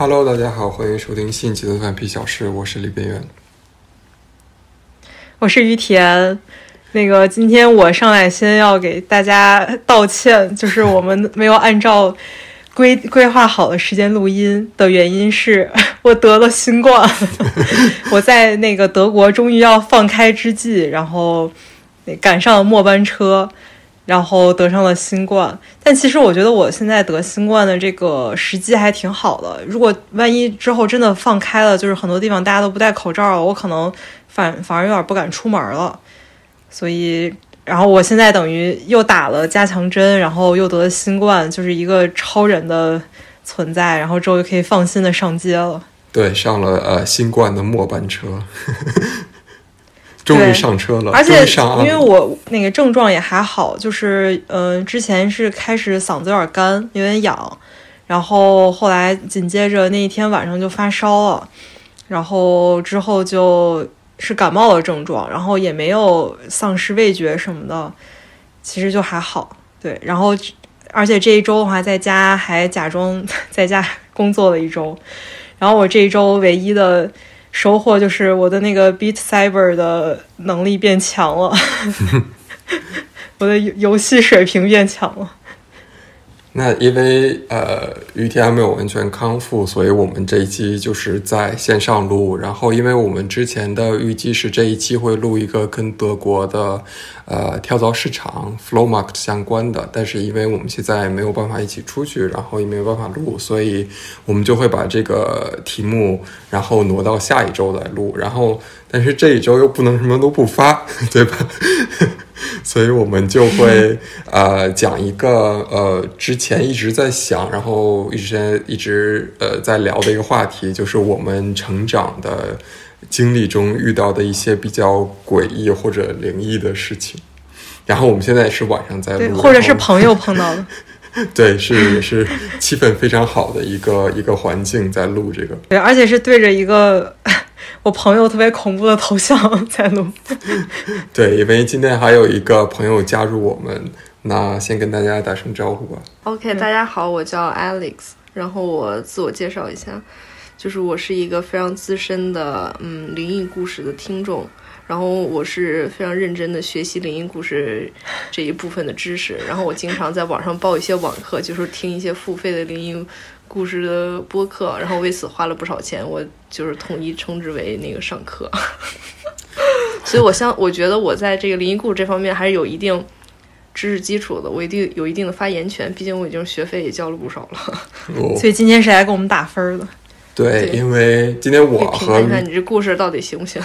Hello， 大家好，欢迎收听新一期的范皮小事，我是李边缘，我是于田。今天我上来先要给大家道歉，就是我们没有按照规划好的时间录音的原因是我得了新冠。我在德国终于要放开之际，然后赶上了末班车，然后得上了新冠。但其实我觉得我现在得新冠的这个时机还挺好的，如果万一之后真的放开了，就是很多地方大家都不戴口罩了，我可能反而有点不敢出门了。所以然后我现在等于又打了加强针，然后又得了新冠，就是一个超人的存在，然后之后就可以放心的上街了。对，上了新冠的末班车。终于上车了，而且因为我症状也还好，就是之前是开始嗓子有点干，有点痒，然后后来紧接着那一天晚上就发烧了，然后之后就是感冒的症状，然后也没有丧失味觉什么的，其实就还好。对，然后而且这一周的话在家还假装在家工作了一周，然后我这一周唯一的收获就是我的Beat Saber 的能力变强了。我的游戏水平变强了。那因为于天还没有完全康复，所以我们这一期就是在线上录，然后因为我们之前的预计是这一期会录一个跟德国的跳蚤市场 Flow Market 相关的，但是因为我们现在没有办法一起出去，然后也没有办法录，所以我们就会把这个题目然后挪到下一周来录，然后但是这一周又不能什么都不发，对吧？所以我们就会讲一个之前一直在想，然后一直在聊的一个话题，就是我们成长的经历中遇到的一些比较诡异或者灵异的事情。然后我们现在是晚上在录，或者是朋友碰到的。对，也是气氛非常好的一个环境在录这个。对，而且是对着一个我朋友特别恐怖的头像在录。对，因为今天还有一个朋友加入我们，那先跟大家打声招呼吧。OK， 大家好，我叫 Alex， 然后我自我介绍一下，就是我是一个非常资深的灵异故事的听众，然后我是非常认真的学习灵异故事这一部分的知识，然后我经常在网上报一些网课，就是听一些付费的灵异故事的播客，然后为此花了不少钱，我就是统一称之为上课。所以我觉得我在这个灵异故事这方面还是有一定知识基础的，我一定有一定的发言权，毕竟我已经学费也交了不少了。所以今天是来给我们打分的。对，因为今天我和看看你这故事到底行不行。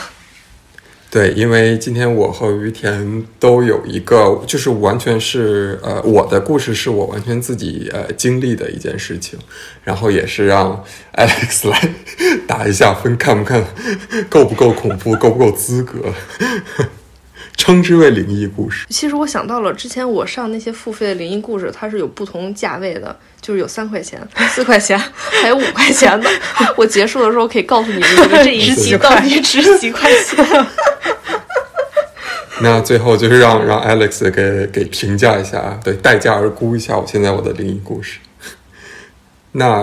对，因为今天我和于田都有一个，就是完全是我的故事是我完全自己经历的一件事情，然后也是让 Alex 来打一下分，看不看够不够恐怖，够不够资格称之为灵异故事。其实我想到了之前我上那些付费的灵异故事，它是有不同价位的，就是有3块钱、4块钱，还有5块钱的。我结束的时候可以告诉你们这一期到底值几块钱。那最后就是让 Alex 给评价一下，对，代价而估一下我现在我的灵异故事。那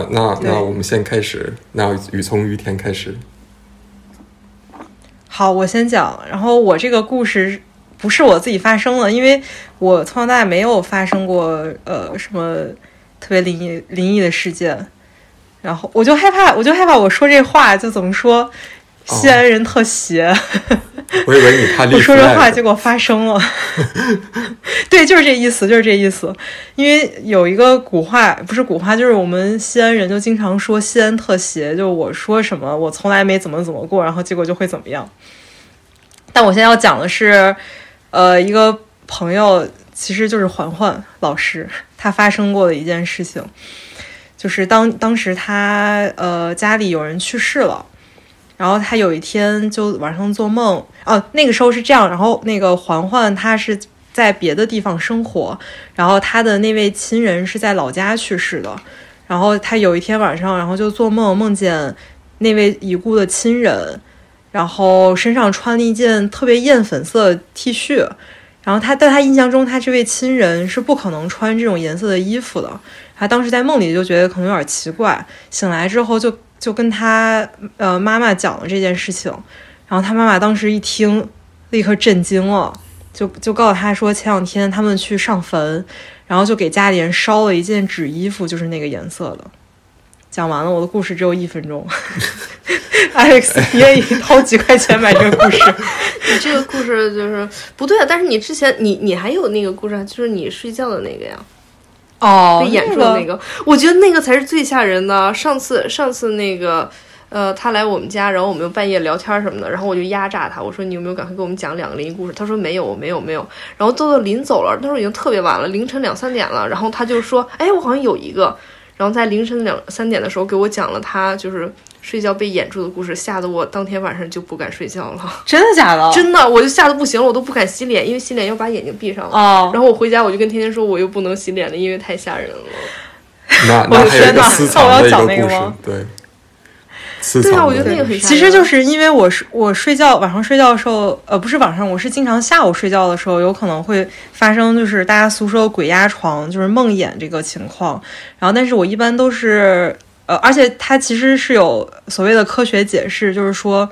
我们先开始，那从于田开始。好，我先讲。然后我这个故事不是我自己发生的，因为我从小到大没有发生过什么特别灵异的事件。然后我就害怕我说这话就怎么说西安人特邪。我以为你怕立 flag， 我说这话结果发生了。对，就是这意思。因为有一个不是古话，就是我们西安人就经常说西安特邪，就我说什么我从来没怎么过，然后结果就会怎么样。但我现在要讲的是一个朋友，其实就是环环老师他发生过的一件事情，就是当时他家里有人去世了，然后他有一天就晚上做梦啊，那个时候是这样，然后环环他是在别的地方生活，然后他的那位亲人是在老家去世的，然后他有一天晚上，然后就做梦，梦见那位已故的亲人，然后身上穿了一件特别艳粉色的 T 恤，然后但他印象中他这位亲人是不可能穿这种颜色的衣服的，他当时在梦里就觉得可能有点奇怪，醒来之后就跟他妈妈讲了这件事情，然后他妈妈当时一听立刻震惊了，就告诉他说前两天他们去上坟，然后就给家里人烧了一件纸衣服，就是那个颜色的。讲完了，我的故事只有1分钟。Alex， 你愿意掏几块钱买这个故事？你这个故事就是不对啊！但是你之前你还有那个故事，就是你睡觉的那个呀，哦，被掩住的那个，我觉得那个才是最吓人的。上次那个。他来我们家，然后我们又半夜聊天什么的，然后我就压榨他，我说你有没有赶快给我们讲两个灵异故事？他说没有。然后都临走了，他说已经特别晚了，凌晨2、3点了。然后他就说，哎，我好像有一个。然后在凌晨2、3点的时候给我讲了他就是睡觉被掩住的故事，吓得我当天晚上就不敢睡觉了。真的假的？真的，我就吓得不行了，我都不敢洗脸，因为洗脸要把眼睛闭上了。哦。然后我回家我就跟天天说，我又不能洗脸了，因为太吓人了。那还有一个私藏的一个故事，对。对啊，我觉得那个很吓人。其实就是因为我睡觉晚上睡觉的时候，不是晚上，我是经常下午睡觉的时候，有可能会发生就是大家俗说鬼压床，就是梦魇这个情况。然后，但是我一般都是而且它其实是有所谓的科学解释，就是说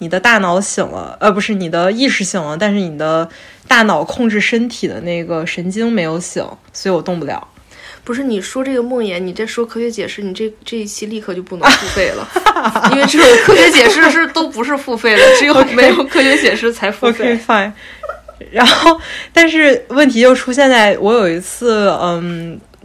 你的大脑醒了，不是你的意识醒了，但是你的大脑控制身体的那个神经没有醒，所以我动不了。不是你说这个梦魇，你再说科学解释，你这一期立刻就不能付费了，因为这种科学解释是都不是付费的，只有没有科学解释才付费。Okay, fine。然后，但是问题又出现在我有一次，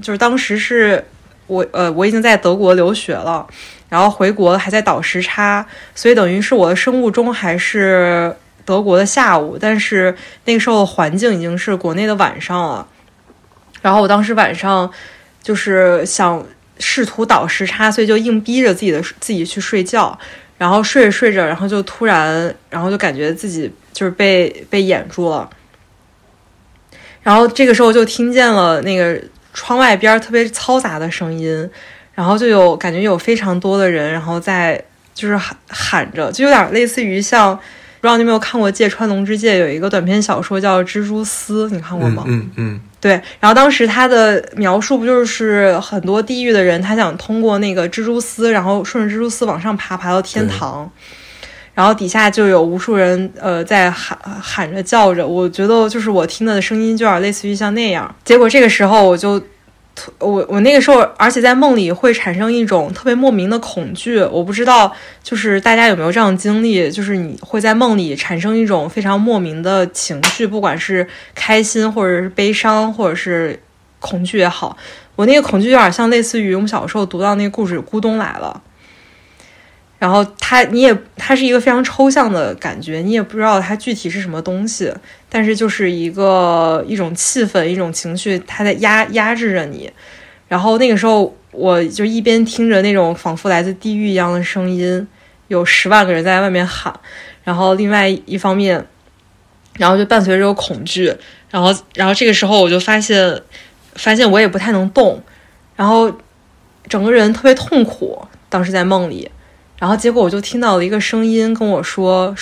就是当时是我已经在德国留学了，然后回国还在倒时差，所以等于是我的生物钟还是德国的下午，但是那个时候环境已经是国内的晚上了。然后我当时晚上就是想试图倒时差，所以就硬逼着自己去睡觉，然后睡着睡着，然后就突然，然后就感觉自己就是被掩住了，然后这个时候就听见了那个窗外边特别嘈杂的声音，然后就有感觉有非常多的人，然后在就是喊着，就有点类似于像，不知道你有没有看过芥川龙之介有一个短篇小说叫《蜘蛛丝》，你看过吗？嗯。对，然后当时他的描述不就是很多地狱的人，他想通过那个蜘蛛丝，然后顺着蜘蛛丝往上爬到天堂，然后底下就有无数人在喊着叫着，我觉得就是我听的声音就有点类似于像那样。结果这个时候我那个时候，而且在梦里会产生一种特别莫名的恐惧，我不知道就是大家有没有这样的经历，就是你会在梦里产生一种非常莫名的情绪，不管是开心或者是悲伤或者是恐惧也好，我那个恐惧有点像类似于我们小时候读到那个故事《咕咚来了》，然后它是一个非常抽象的感觉，你也不知道它具体是什么东西，但是就是一种气氛，一种情绪，它在压制着你。然后那个时候我就一边听着那种仿佛来自地狱一样的声音，有10万个人在外面喊，然后另外一方面，然后就伴随着有恐惧，然后这个时候我就发现我也不太能动，然后整个人特别痛苦，当时在梦里。然后结果我就听到了一个声音跟我说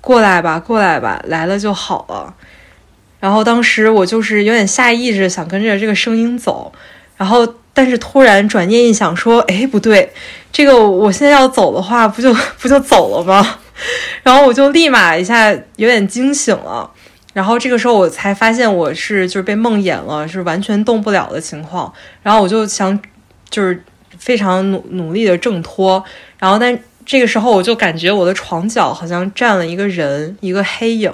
过来吧，来了就好了。然后当时我就是有点下意识想跟着这个声音走，然后但是突然转念一想说，哎，不对，这个我现在要走的话不就走了吗？然后我就立马一下有点惊醒了，然后这个时候我才发现我是就是被梦魇了，是完全动不了的情况。然后我就想就是非常努力的挣脱，然后但这个时候我就感觉我的床角好像站了一个人，一个黑影，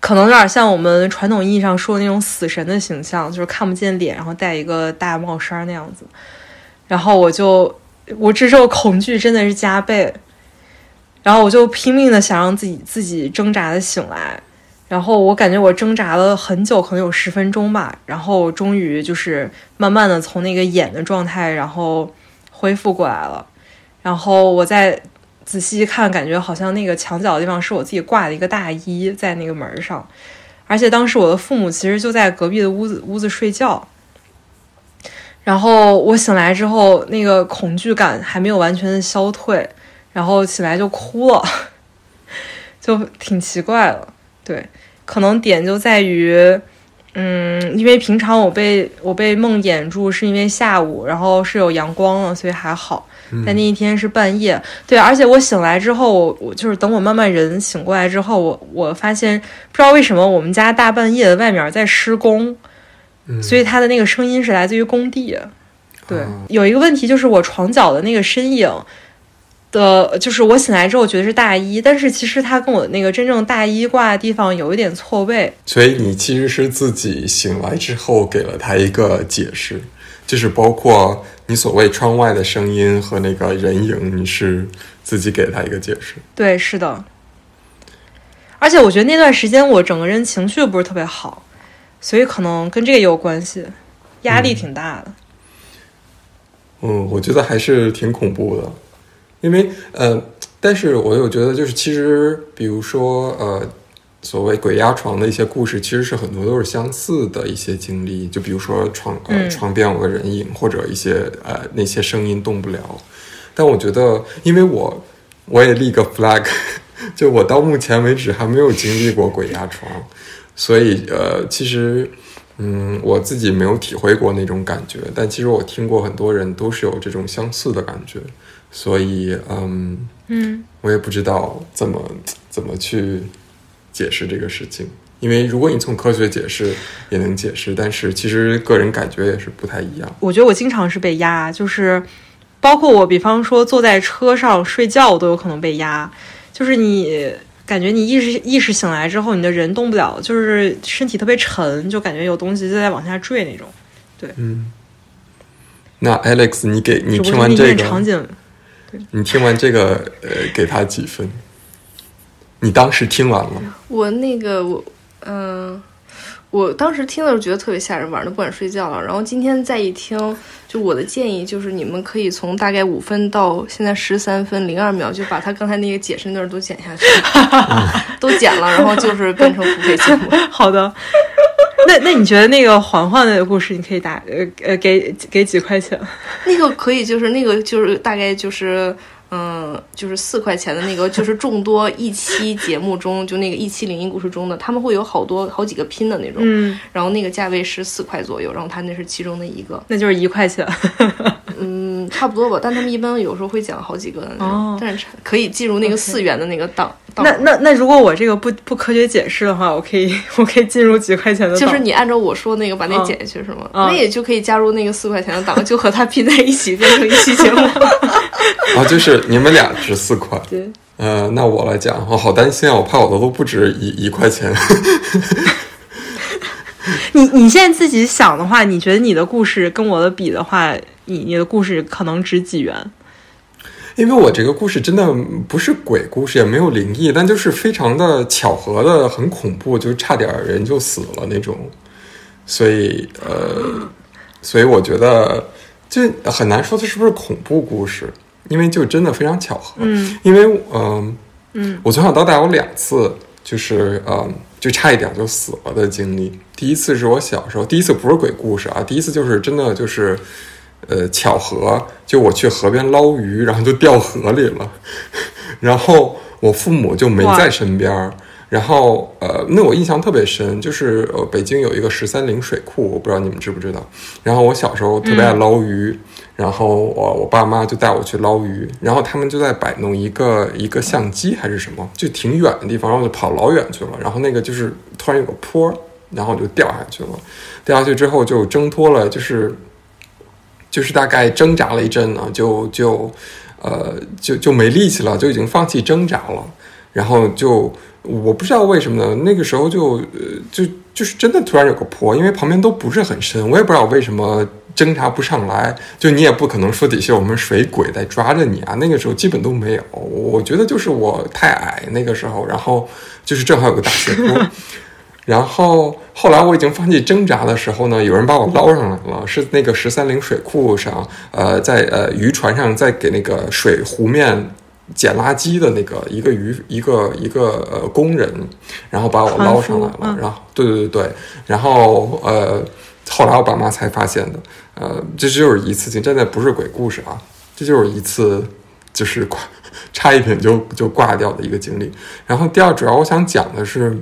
可能有点像我们传统意义上说的那种死神的形象，就是看不见脸，然后戴一个大帽衫那样子。然后我这时候恐惧真的是加倍，然后我就拼命的想让自己挣扎的醒来，然后我感觉我挣扎了很久，可能有10分钟吧，然后终于就是慢慢的从那个眼的状态然后恢复过来了。然后我再仔细一看，感觉好像那个墙角的地方是我自己挂了一个大衣在那个门上，而且当时我的父母其实就在隔壁的屋子睡觉。然后我醒来之后那个恐惧感还没有完全的消退，然后起来就哭了，就挺奇怪了。对，可能点就在于因为平常我被梦魇住是因为下午然后是有阳光了，所以还好，但那一天是半夜。对，而且我醒来之后，我就是等我慢慢人醒过来之后，我发现不知道为什么我们家大半夜的外面在施工，所以它的那个声音是来自于工地。对，有一个问题就是我床角的那个身影的，就是我醒来之后觉得是大衣，但是其实它跟我那个真正大衣挂的地方有一点错位。所以你其实是自己醒来之后给了它一个解释，就是包括你所谓窗外的声音和那个人影，你是自己给它一个解释。对，是的。而且我觉得那段时间我整个人情绪不是特别好，所以可能跟这个也有关系，压力挺大的。我觉得还是挺恐怖的。因为但是我有觉得就是其实比如说所谓鬼压床的一些故事，其实是很多都是相似的一些经历，就比如说床边有个人影，或者一些那些声音动不了。但我觉得因为我也立个 flag， 就我到目前为止还没有经历过鬼压床，所以其实我自己没有体会过那种感觉，但其实我听过很多人都是有这种相似的感觉，所以我也不知道怎么去解释这个事情。因为如果你从科学解释也能解释，但是其实个人感觉也是不太一样。我觉得我经常是被压，就是包括我比方说坐在车上睡觉都有可能被压，就是你感觉你意识醒来之后你的人动不了，就是身体特别沉，就感觉有东西就在往下坠那种。对，那 Alex 你听完这个场景，你听完这个给他几分？你当时听完了？我当时听的时候觉得特别吓人，晚上都不敢睡觉了。然后今天再一听，就我的建议就是你们可以从大概5分到现在13分02秒，就把他刚才那个解释那段都剪下去，都剪了，然后就是变成付费节目。好的。那你觉得那个环环的故事，你可以给几块钱？那个可以，就是那个就是大概就是就是4块钱的那个，就是众多一期节目中就那个一期灵异故事中的，他们会有好几个拼的那种，然后那个价位是4块左右，然后他那是其中的一个，那就是1块钱，差不多吧。但他们一般有时候会讲好几个的那种，但是可以进入那个4元的那个档。那如果我这个不科学解释的话，我可以进入几块钱的档，就是你按照我说那个把那剪下去是吗？那也就可以加入那个4块钱的档，就和他拼在一起变成一期节目。就是。你们俩值4块，对，那我来讲，我好担心啊，我怕我的都不值一块钱。你现在自己想的话，你觉得你的故事跟我的比的话，你的故事可能值几元？因为我这个故事真的不是鬼故事，也没有灵异，但就是非常的巧合的，很恐怖，就差点人就死了那种。所以我觉得就很难说这是不是恐怖故事。因为就真的非常巧合，因为我从小到大有2次就是就差一点就死了的经历。第一次是我小时候，第一次不是鬼故事啊，第一次就是真的就是巧合，就我去河边捞鱼，然后就掉河里了，然后我父母就没在身边。然后那我印象特别深，就是北京有一个13陵水库，我不知道你们知不知道。然后我小时候特别爱捞鱼，然后我爸妈就带我去捞鱼，然后他们就在摆弄一个相机还是什么，就挺远的地方，然后就跑老远去了。然后那个就是突然有个坡，然后我就掉下去了。掉下去之后就挣脱了，就是大概挣扎了一阵呢，就没力气了，就已经放弃挣扎了。然后就我不知道为什么呢，那个时候就是真的突然有个坡，因为旁边都不是很深，我也不知道为什么挣扎不上来。就你也不可能说底下我们水鬼在抓着你啊，那个时候基本都没有。我觉得就是我太矮那个时候，然后就是正好有个大斜坡。然后后来我已经放弃挣扎的时候呢，有人把我捞上来了，是那个13陵水库上在渔船上在给那个水湖面捡垃圾的那个一个工人，然后把我捞上来了，然后对，然后后来我爸妈才发现的，这就是一次性，真的不是鬼故事啊，这就是一次就是差一点就挂掉的一个经历。然后第二，主要我想讲的是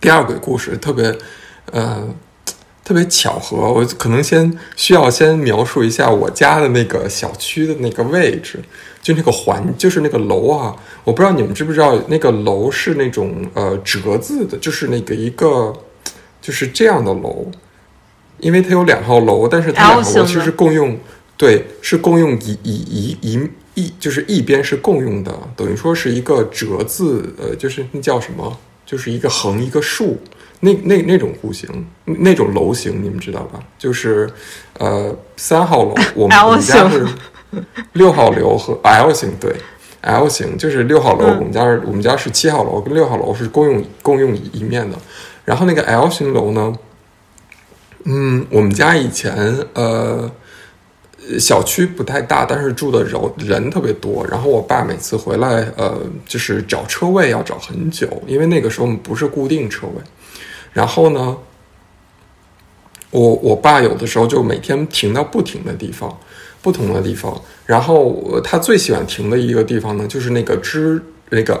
第二鬼故事，特别特别巧合。我可能需要先描述一下我家的那个小区的那个位置，就那个就是那个楼啊，我不知道你们知不知道，那个楼是那种折字的，就是那个一个就是这样的楼，因为它有两号楼，但是它两号楼其实共用，对，是共用就是一边是共用的，等于说是一个折字，就是那叫什么，就是一个横一个竖。那种户型，那种楼型，你们知道吧？就是，三号楼，我们家是六号楼和 L 型，对 ，L 型就是六号楼，我们家是七号楼跟六号楼是共用一面的。然后那个 L 型楼呢，我们家以前小区不太大，但是住的人特别多。然后我爸每次回来，就是找车位要找很久，因为那个时候我们不是固定车位。然后呢，我爸有的时候就每天停到不同的地方，然后他最喜欢停的一个地方呢，就是那个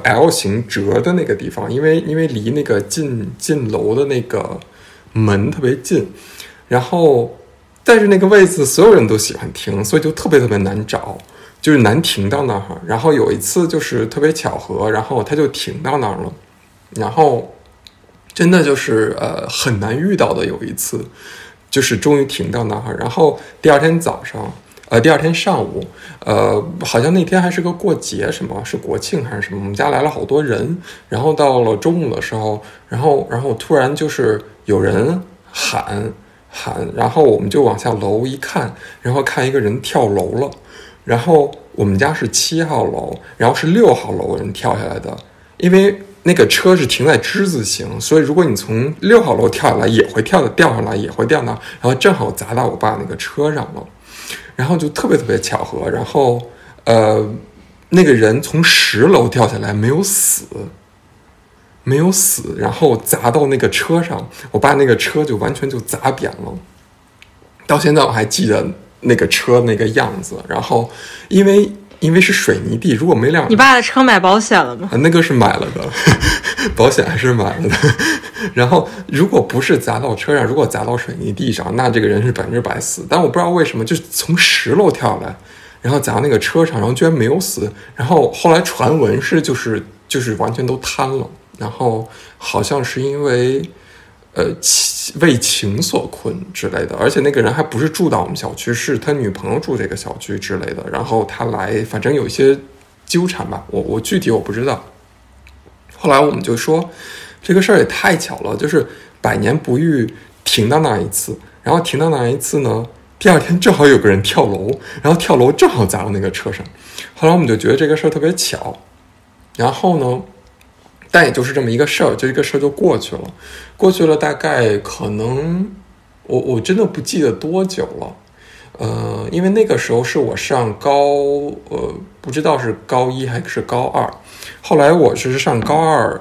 L 型折的那个地方，因为离那个进楼的那个门特别近，然后但是那个位置所有人都喜欢停，所以就特别特别难找，就是难停到那儿。然后有一次就是特别巧合，然后他就停到那儿了，然后真的就是很难遇到的。有一次就是终于停到那儿，然后第二天上午，好像那天还是个过节，什么是国庆还是什么，我们家来了好多人。然后到了中午的时候，然后突然就是有人喊，然后我们就往下楼一看，然后看一个人跳楼了。然后我们家是七号楼，然后是六号楼人跳下来的，因为那个车是停在之字形，所以如果你从六号楼跳下来，也会掉下来，也会掉到，然后正好砸到我爸那个车上了，然后就特别特别巧合。然后那个人从10楼掉下来没有死，然后砸到那个车上，我爸那个车就完全就砸扁了。到现在我还记得那个车那个样子，然后因为是水泥地，如果没辆，你爸的车买保险了吗？那个是买了的，保险还是买了的。然后如果不是砸到车上，如果砸到水泥地上，那这个人是100%死。但我不知道为什么，就是从10楼跳下来，然后砸到那个车上，然后居然没有死。然后后来传闻是就是完全都瘫了，然后好像是因为为情所困之类的，而且那个人还不是住到我们小区，是他女朋友住这个小区之类的。然后他来，反正有一些纠缠吧，我具体我不知道。后来我们就说，这个事儿也太巧了，就是百年不遇停到那一次，然后停到那一次呢，第二天正好有个人跳楼，然后跳楼正好砸到那个车上。后来我们就觉得这个事儿特别巧，然后呢，但也就是这么一个事儿，这个事儿就过去了大概可能我真的不记得多久了，因为那个时候是我上不知道是高一还是高二，后来我是上高二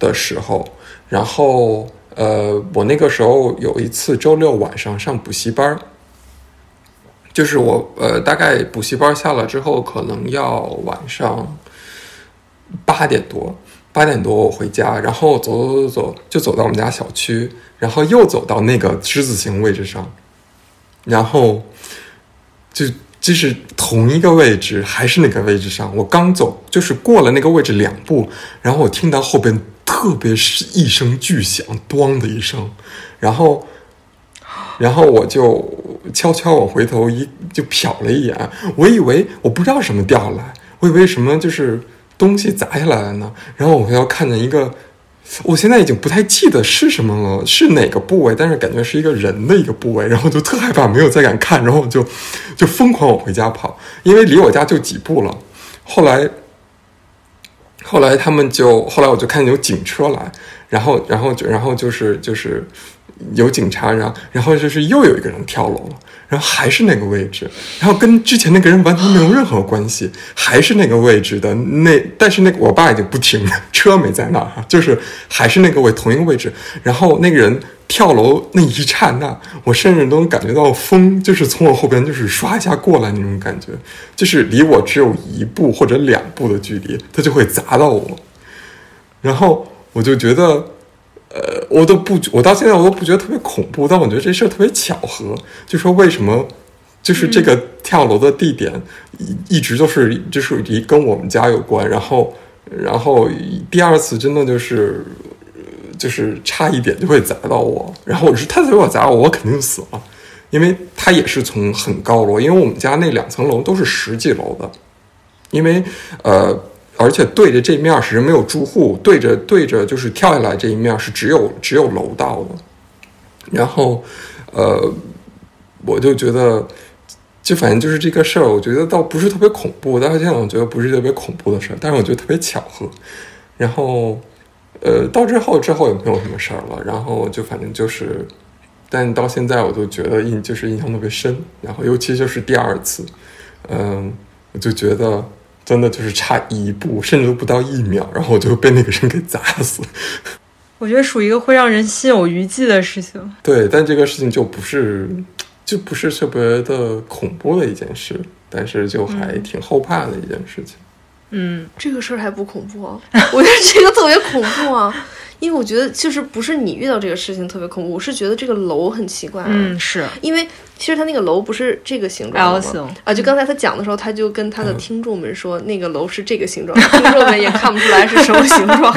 的时候，然后我那个时候有一次周六晚上上补习班，就是我大概补习班下了之后，可能要晚上8点多我回家，然后走就走到我们家小区，然后又走到那个之字形位置上，然后就是同一个位置，还是那个位置上。我刚走就是过了那个位置2步，然后我听到后边特别是一声巨响，咣的一声，然后我就悄悄往回头就瞟了一眼，我不知道什么掉下来，我以为什么就是东西砸下来了呢，然后我要看见一个，我现在已经不太记得是什么了，是哪个部位，但是感觉是一个人的一个部位，然后就特害怕，没有再敢看，然后就疯狂往回家跑，因为离我家就几步了。后来后来我就看见有警车来，然后就是有警察，然后就是又有一个人跳楼了，然后还是那个位置，然后跟之前那个人完全没有任何关系，还是那个位置的但是那个我爸已经不停了，车没在那儿，就是还是那个同一个位置。然后那个人跳楼那一刹那，我甚至都能感觉到风就是从我后边就是刷一下过来那种感觉，就是离我只有1步或者2步的距离，他就会砸到我。然后我就觉得我到现在我都不觉得特别恐怖，但我觉得这事儿特别巧合，就说为什么就是这个跳楼的地点一直就是跟我们家有关，然后第二次真的就是差一点就会砸到我，然后他如果砸我肯定死了，因为他也是从很高楼，因为我们家那两层楼都是十几楼的，因为而且对着这面是没有住户，对着就是跳下来这一面是只有楼道的，然后我就觉得就反正就是这个事儿，我觉得倒不是特别恐怖，但是现在我觉得不是特别恐怖的事儿，但是我觉得特别巧合，然后到之后也没有什么事儿了，然后就反正就是，但到现在我就觉得印象特别深，然后尤其就是第二次，我就觉得真的就是差一步，甚至都不到一秒，然后我就被那个人给砸死。我觉得属于一个会让人心有余悸的事情。对，但这个事情就不是特别的恐怖的一件事，但是就还挺后怕的一件事情。嗯，这个事儿还不恐怖啊？我觉得这个特别恐怖啊，因为我觉得就是不是你遇到这个事情特别恐怖，我是觉得这个楼很奇怪、啊。嗯，是因为其实他那个楼不是这个形状的吗？啊，就刚才他讲的时候，他就跟他的听众们说，那个楼是这个形状，听众们也看不出来是什么形状，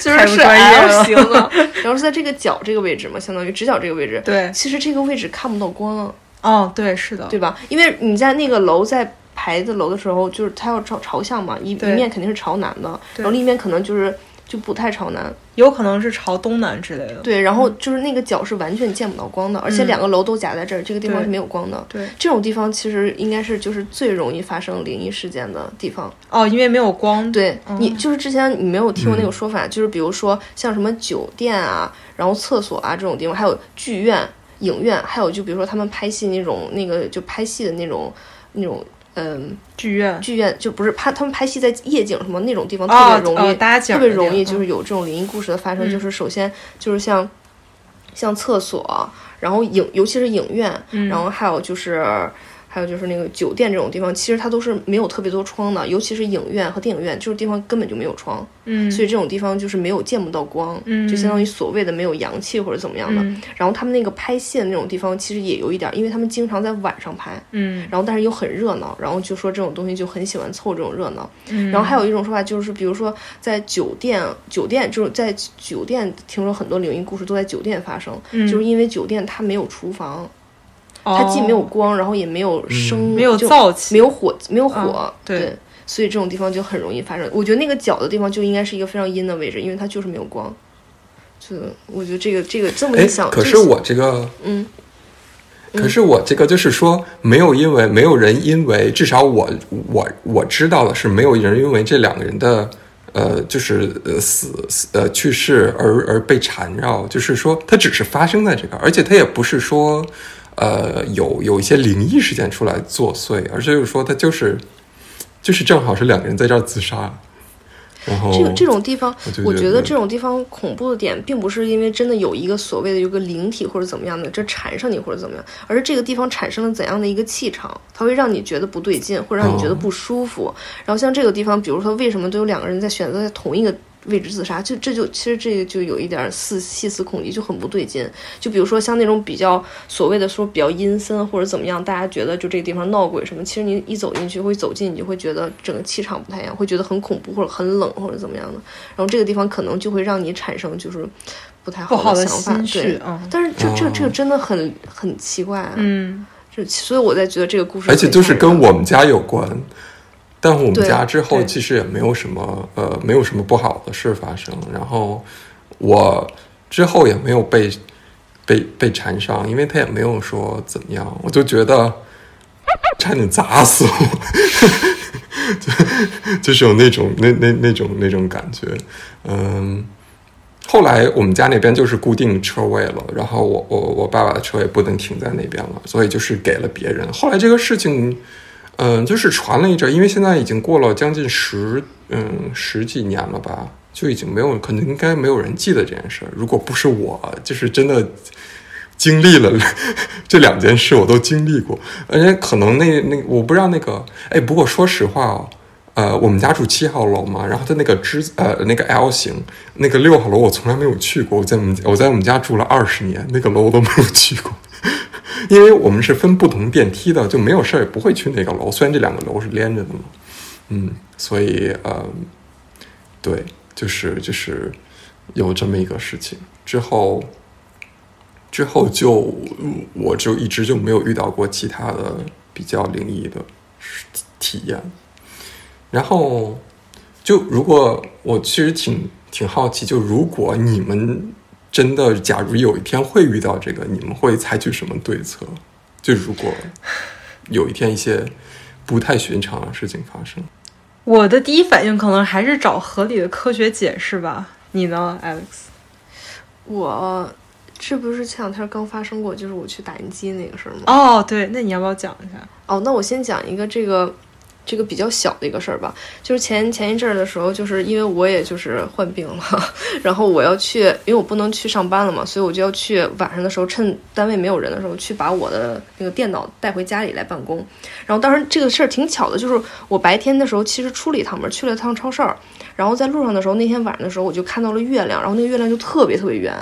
就是 L 型的，然后是在这个角这个位置嘛，相当于直角这个位置。对，其实这个位置看不到光、啊。哦，对，是的，对吧？因为你在那个楼在。排的楼的时候，就是它要朝向嘛，一面肯定是朝南的，然后另一面可能就不太朝南，有可能是朝东南之类的。对，然后就是那个角是完全见不到光的，而且两个楼都夹在这儿，这个地方是没有光的。对，这种地方其实应该是就是最容易发生灵异事件的地方。哦，因为没有光。对，你就是之前你没有听过那个说法，就是比如说像什么酒店啊，然后厕所啊这种地方，还有剧院、影院，还有就比如说他们拍戏那种那个就拍戏的那种。剧院就不是他们拍戏在夜景什么那种地方特别容易、特别容易就是有这种灵异故事的发生。就是首先就是像厕所，然后尤其是影院，然后还有就是那个酒店这种地方，其实它都是没有特别多窗的，尤其是影院和电影院，就是地方根本就没有窗，所以这种地方就是没有见不到光，就相当于所谓的没有阳气或者怎么样的。然后他们那个拍戏的那种地方其实也有一点，因为他们经常在晚上拍，然后但是又很热闹，然后就说这种东西就很喜欢凑这种热闹。然后还有一种说法就是，比如说在酒店就是在酒店，听说很多灵异故事都在酒店发生，就是因为酒店它没有厨房。它既没有光，然后也没有生，没有燥气，没有火、啊对，所以这种地方就很容易发生。我觉得那个角的地方就应该是一个非常阴的位置，因为它就是没有光。就我觉得这个这么一想，可是我这个，可是我这个就是说，没有人因为，至少我知道的是，没有人因为这两个人的。就是去世而被缠绕，就是说它只是发生在这个，而且它也不是说有一些灵异事件出来作祟，而是就是说它就是正好是两个人在这儿自杀。然后这种地方，我觉得这种地方恐怖的点，并不是因为真的有一个所谓的有个灵体或者怎么样的，这缠上你或者怎么样，而是这个地方产生了怎样的一个气场，它会让你觉得不对劲，或者让你觉得不舒服。然后像这个地方，比如说为什么都有两个人在选择在同一个位置自杀，这就其实这个就有一点细思恐极，就很不对劲。就比如说像那种比较所谓的说比较阴森或者怎么样，大家觉得就这个地方闹鬼什么，其实你一走进去你就会觉得整个气场不太一样，会觉得很恐怖或者很冷或者怎么样的。然后这个地方可能就会让你产生就是不太好的想法，对。但是这个真的很奇怪啊，所以我在觉得这个故事，而且就是跟我们家有关。但我们家之后其实也没有什么不好的事发生，然后我之后也没有被缠上，因为他也没有说怎么样，我就觉得差点砸死我，就是有那种感觉。后来我们家那边就是固定车位了，然后我爸爸的车也不能停在那边了，所以就是给了别人。后来这个事情。就是传了一阵，因为现在已经过了将近十几年了吧，就已经没有，可能应该没有人记得这件事。如果不是我，就是真的经历了这两件事，我都经历过，而且可能我不知道那个，哎，不过说实话哦，我们家住7号楼嘛，然后它那个L 型那个6号楼我从来没有去过，我在我们家住了20年，那个楼我都没有去过，因为我们是分不同电梯的，就没有事儿也不会去那个楼，虽然这两个楼是连着的嘛，所以对，就是有这么一个事情之后就我就一直就没有遇到过其他的比较灵异的体验。然后就如果我其实挺好奇，就如果你们真的假如有一天会遇到这个，你们会采取什么对策？就如果有一天一些不太寻常的事情发生，我的第一反应可能还是找合理的科学解释吧。你呢 Alex？ 我这不是前两天刚发生过，就是我去打印机那个事儿吗？哦，对，那你要不要讲一下？哦，那我先讲一个这个比较小的一个事儿吧，就是前一阵儿的时候，就是因为我也就是患病了，然后我要去，因为我不能去上班了嘛，所以我就要去晚上的时候，趁单位没有人的时候，去把我的那个电脑带回家里来办公。然后当时这个事儿挺巧的，就是我白天的时候其实出了一趟门，去了趟超市，然后在路上的时候，那天晚上的时候我就看到了月亮，然后那个月亮就特别特别圆，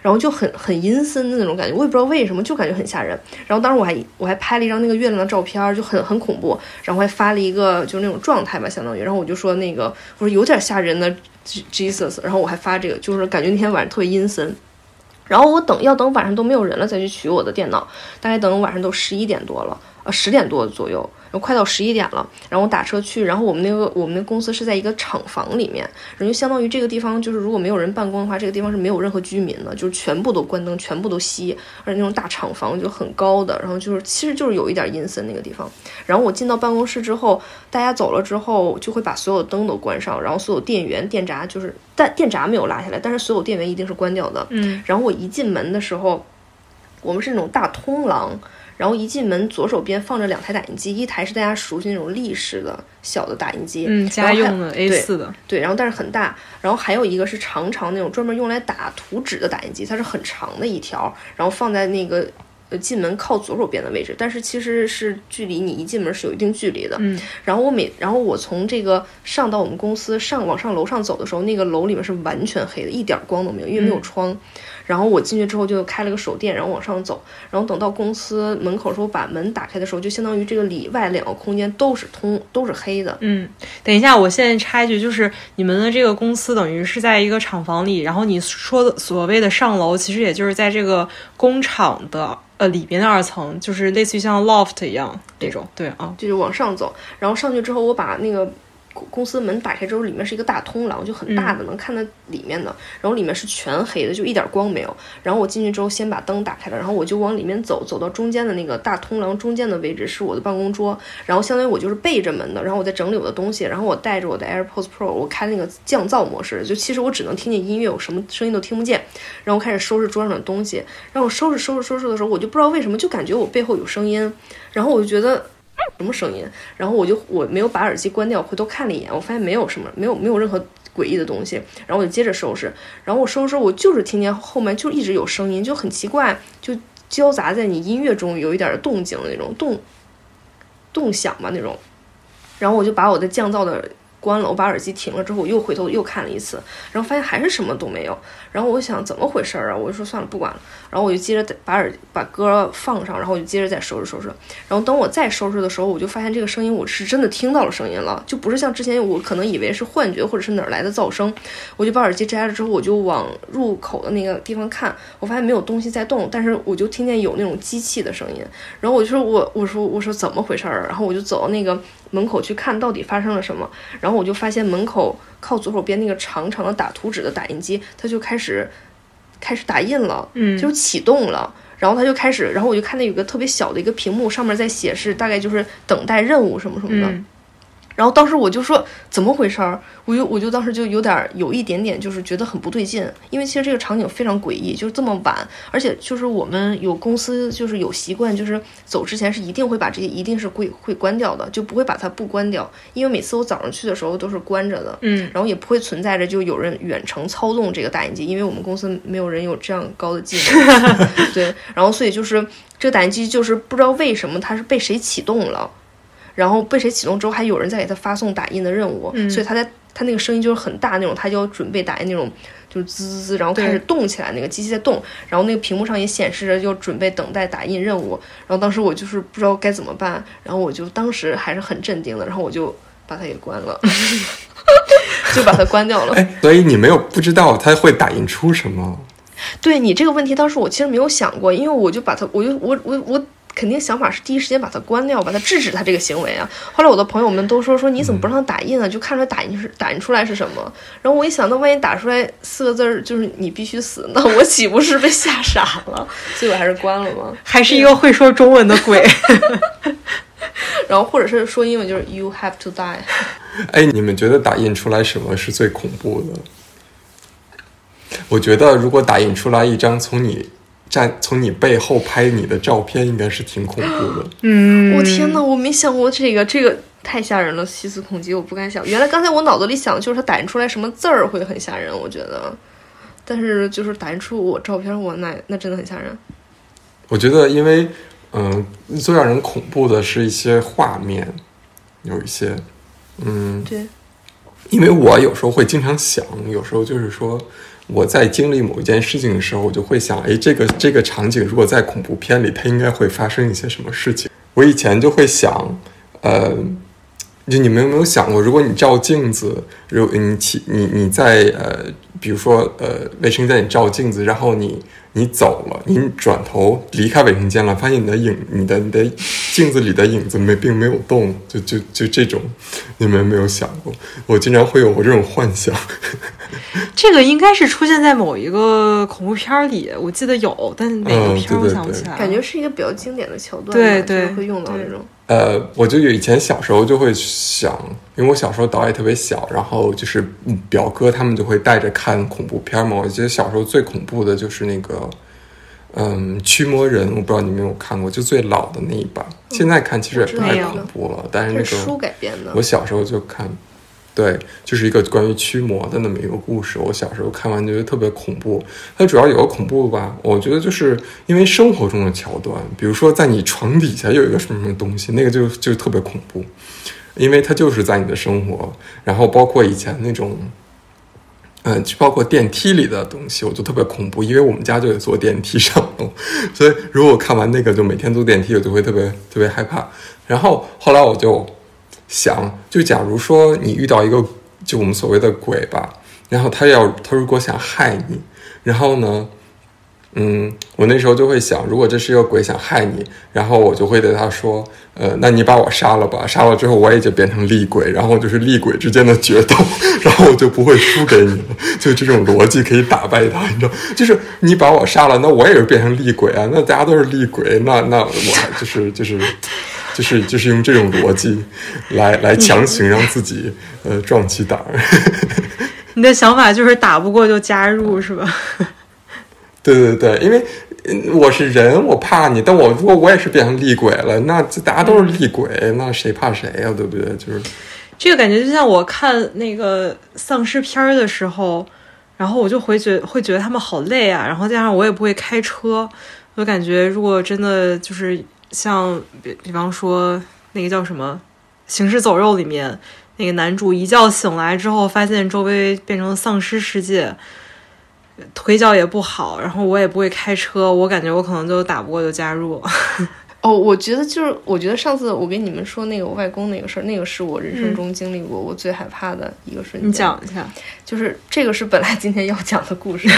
然后就很阴森的那种感觉，我也不知道为什么，就感觉很吓人。然后当时我还拍了一张那个月亮的照片，就很恐怖，然后还发了一个就是那种状态吧，相当于，然后我就说那个我说有点吓人的 Jesus， 然后我还发这个，就是感觉那天晚上特别阴森。然后我要等晚上都没有人了再去取我的电脑，大概等晚上都11点多了，10点多左右，然后快到11点了，然后我打车去，然后我们那个公司是在一个厂房里面，然后就相当于这个地方就是如果没有人办公的话，这个地方是没有任何居民的，就是全部都关灯，全部都熄，而且那种大厂房就很高的，然后就是其实就是有一点阴森那个地方。然后我进到办公室之后，大家走了之后就会把所有灯都关上，然后所有电源电闸就是但电闸没有拉下来，但是所有电源一定是关掉的。然后我一进门的时候，我们是那种大通廊，然后一进门左手边放着2台打印机，一台是大家熟悉那种立式的小的打印机，家用的 A4 的， 对，然后但是很大，然后还有一个是长长那种专门用来打图纸的打印机，它是很长的一条，然后放在那个进门靠左手边的位置，但是其实是距离你一进门是有一定距离的。然后我从这个上到我们公司往上楼上走的时候，那个楼里面是完全黑的，一点光都没有，因为没有窗。然后我进去之后就开了个手电，然后往上走，然后等到公司门口的时候把门打开的时候，就相当于这个里外两个空间都是黑的。等一下，我现在插一句，就是你们的这个公司等于是在一个厂房里，然后你说的所谓的上楼其实也就是在这个工厂的里边的2层，就是类似于像 loft 一样那种。对啊，就是往上走，然后上去之后我把那个公司门打开之后，里面是一个大通廊，就很大的，能看到里面的，然后里面是全黑的，就一点光没有。然后我进去之后先把灯打开了，然后我就往里面走，走到中间的那个大通廊中间的位置是我的办公桌，然后相当于我就是背着门的，然后我在整理我的东西，然后我带着我的 AirPods Pro， 我开那个降噪模式，就其实我只能听见音乐，我什么声音都听不见。然后开始收拾桌上的东西，然后我收拾的时候，我就不知道为什么就感觉我背后有声音，然后我就觉得什么声音，然后我没有把耳机关掉，回头看了一眼，我发现没有什么，没有任何诡异的东西，然后我就接着收拾，然后我收拾我就是听见后面就一直有声音，就很奇怪，就交杂在你音乐中有一点动静的那种动响吧那种，然后我就把我的降噪的关了，我把耳机停了之后，我又回头又看了一次，然后发现还是什么都没有。然后我想怎么回事啊？我就说算了，不管了。然后我就接着把歌放上，然后我就接着再收拾。然后等我再收拾的时候，我就发现这个声音我是真的听到了声音了，就不是像之前我可能以为是幻觉或者是哪儿来的噪声。我就把耳机摘了之后，我就往入口的那个地方看，我发现没有东西在动，但是我就听见有那种机器的声音。然后我就说我说怎么回事啊？然后我就走到那个门口去看到底发生了什么，然后我就发现门口靠左手边那个长长的打图纸的打印机，它就开始打印了，就启动了，然后它就开始，然后我就看到有个特别小的一个屏幕，上面在显示大概就是等待任务什么什么的。然后当时我就说怎么回事儿，我就当时就有一点点就是觉得很不对劲，因为其实这个场景非常诡异，就是这么晚，而且就是我们有公司就是有习惯，就是走之前是一定会把这些一定是会关掉的，就不会把它不关掉，因为每次我早上去的时候都是关着的，然后也不会存在着就有人远程操纵这个打印机，因为我们公司没有人有这样高的技能，对，然后所以就是这个打印机就是不知道为什么它是被谁启动了。然后被谁启动之后还有人在给他发送打印的任务，所以他那个声音就是很大那种，他就要准备打印那种就是滋滋滋，然后开始动起来，那个机器在动，然后那个屏幕上也显示着就准备等待打印任务，然后当时我就是不知道该怎么办，然后我就当时还是很镇定的，然后我就把它给关了就把它关掉了。哎，所以你没有不知道它会打印出什么？对，你这个问题当时我其实没有想过，因为我就把它，我肯定想法是第一时间把它关掉，把它制止它这个行为啊。后来我的朋友们都说你怎么不让它打印啊？就看出来打印出来是什么。然后我一想到万一打出来四个字就是你必须死，那我岂不是被吓傻了？所以我还是关了嘛。还是一个会说中文的鬼。然后或者是说英文就是 you have to die。 哎，你们觉得打印出来什么是最恐怖的？我觉得如果打印出来一张从你背后拍你的照片应该是挺恐怖的。我天哪，我没想过这个太吓人了，细思恐极，我不敢想。原来刚才我脑子里想的就是他打印出来什么字儿会很吓人，我觉得，但是就是打印出我照片，我那真的很吓人。我觉得因为最让人恐怖的是一些画面，有一些对，因为我有时候会经常想，有时候就是说我在经历某一件事情的时候，我就会想，哎，这个场景如果在恐怖片里，它应该会发生一些什么事情。我以前就会想，就你们有没有想过，如果你照镜子，如果你在比如说卫生间你照镜子，然后你走了，你转头离开卫生间了，发现你的镜子里的影子并没有动，就这种，你们没有想过？我经常会有我这种幻想。这个应该是出现在某一个恐怖片里，我记得有，但哪个片我想不起来。感觉是一个比较经典的桥段，对对，会用到这种。我就以前小时候就会想，因为我小时候脑袋特别小，然后就是表哥他们就会带着看恐怖片嘛。我觉得小时候最恐怖的就是那个，驱魔人，我不知道你们有看过，就最老的那一版。现在看其实也不太恐怖了，但是那个书改编的，我小时候就看，对，就是一个关于驱魔的那么一个故事。我小时候看完觉得特别恐怖。它主要有个恐怖吧，我觉得就是因为生活中的桥段，比如说在你床底下有一个什么什么东西，那个就特别恐怖。因为它就是在你的生活，然后包括以前那种包括电梯里的东西，我就特别恐怖，因为我们家就得坐电梯上楼，所以如果我看完那个就每天坐电梯，我就会特别特别害怕。然后后来我就想，就假如说你遇到一个就我们所谓的鬼吧，然后他如果想害你，然后呢我那时候就会想，如果这是一个鬼想害你，然后我就会对他说那你把我杀了吧，杀了之后我也就变成厉鬼，然后就是厉鬼之间的决斗，然后我就不会输给你了，就这种逻辑可以打败他，你知道，就是你把我杀了，那我也就变成厉鬼啊，那大家都是厉鬼，那我还就是用这种逻辑来强行让自己壮起胆儿。你的想法就是打不过就加入是吧？对对对，因为我是人，我怕你，但如果我也是变成厉鬼了，那大家都是厉鬼，那谁怕谁呀、啊？对不对？就是这个感觉，就像我看那个丧尸片的时候，然后我就会觉得他们好累啊，然后加上我也不会开车，我感觉如果真的就是。像比方说那个叫什么《行尸走肉》里面那个男主一觉醒来之后发现周围变成丧尸世界，腿脚也不好，然后我也不会开车，我感觉我可能就打不过就加入哦，我觉得上次我跟你们说那个我外公那个事儿，那个是我人生中经历过我最害怕的一个瞬间。你讲一下，就是这个是本来今天要讲的故事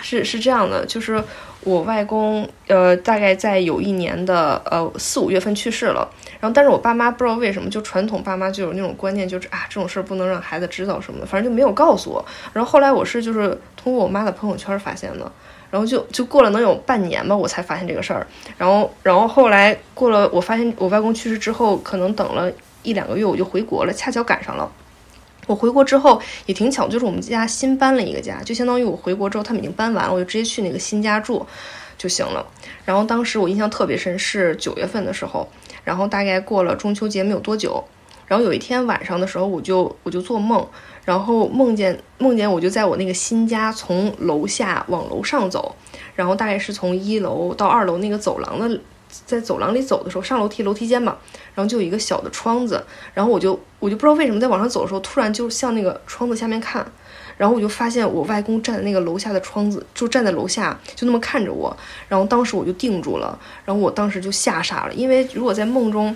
是这样的，就是我外公大概在有一年的4、5月份去世了，然后但是我爸妈不知道为什么，就传统爸妈就有那种观念，就是啊这种事不能让孩子知道什么的，反正就没有告诉我。然后后来我是就是通过我妈的朋友圈发现的，然后就过了能有半年吧，我才发现这个事儿。然后后来过了，我发现我外公去世之后，可能等了1、2个月我就回国了，恰巧赶上了。我回国之后也挺巧，就是我们家新搬了一个家，就相当于我回国之后他们已经搬完了，我就直接去那个新家住就行了。然后当时我印象特别深是9月份的时候，然后大概过了中秋节没有多久，然后有一天晚上的时候我就做梦，然后梦见我就在我那个新家从楼下往楼上走，然后大概是从1楼到2楼那个走廊的在走廊里走的时候，上楼梯间嘛，然后就有一个小的窗子，然后我就不知道为什么在往上走的时候，突然就向那个窗子下面看，然后我就发现我外公站在那个楼下的窗子，就站在楼下就那么看着我，然后当时我就定住了，然后我当时就吓傻了，因为如果在梦中，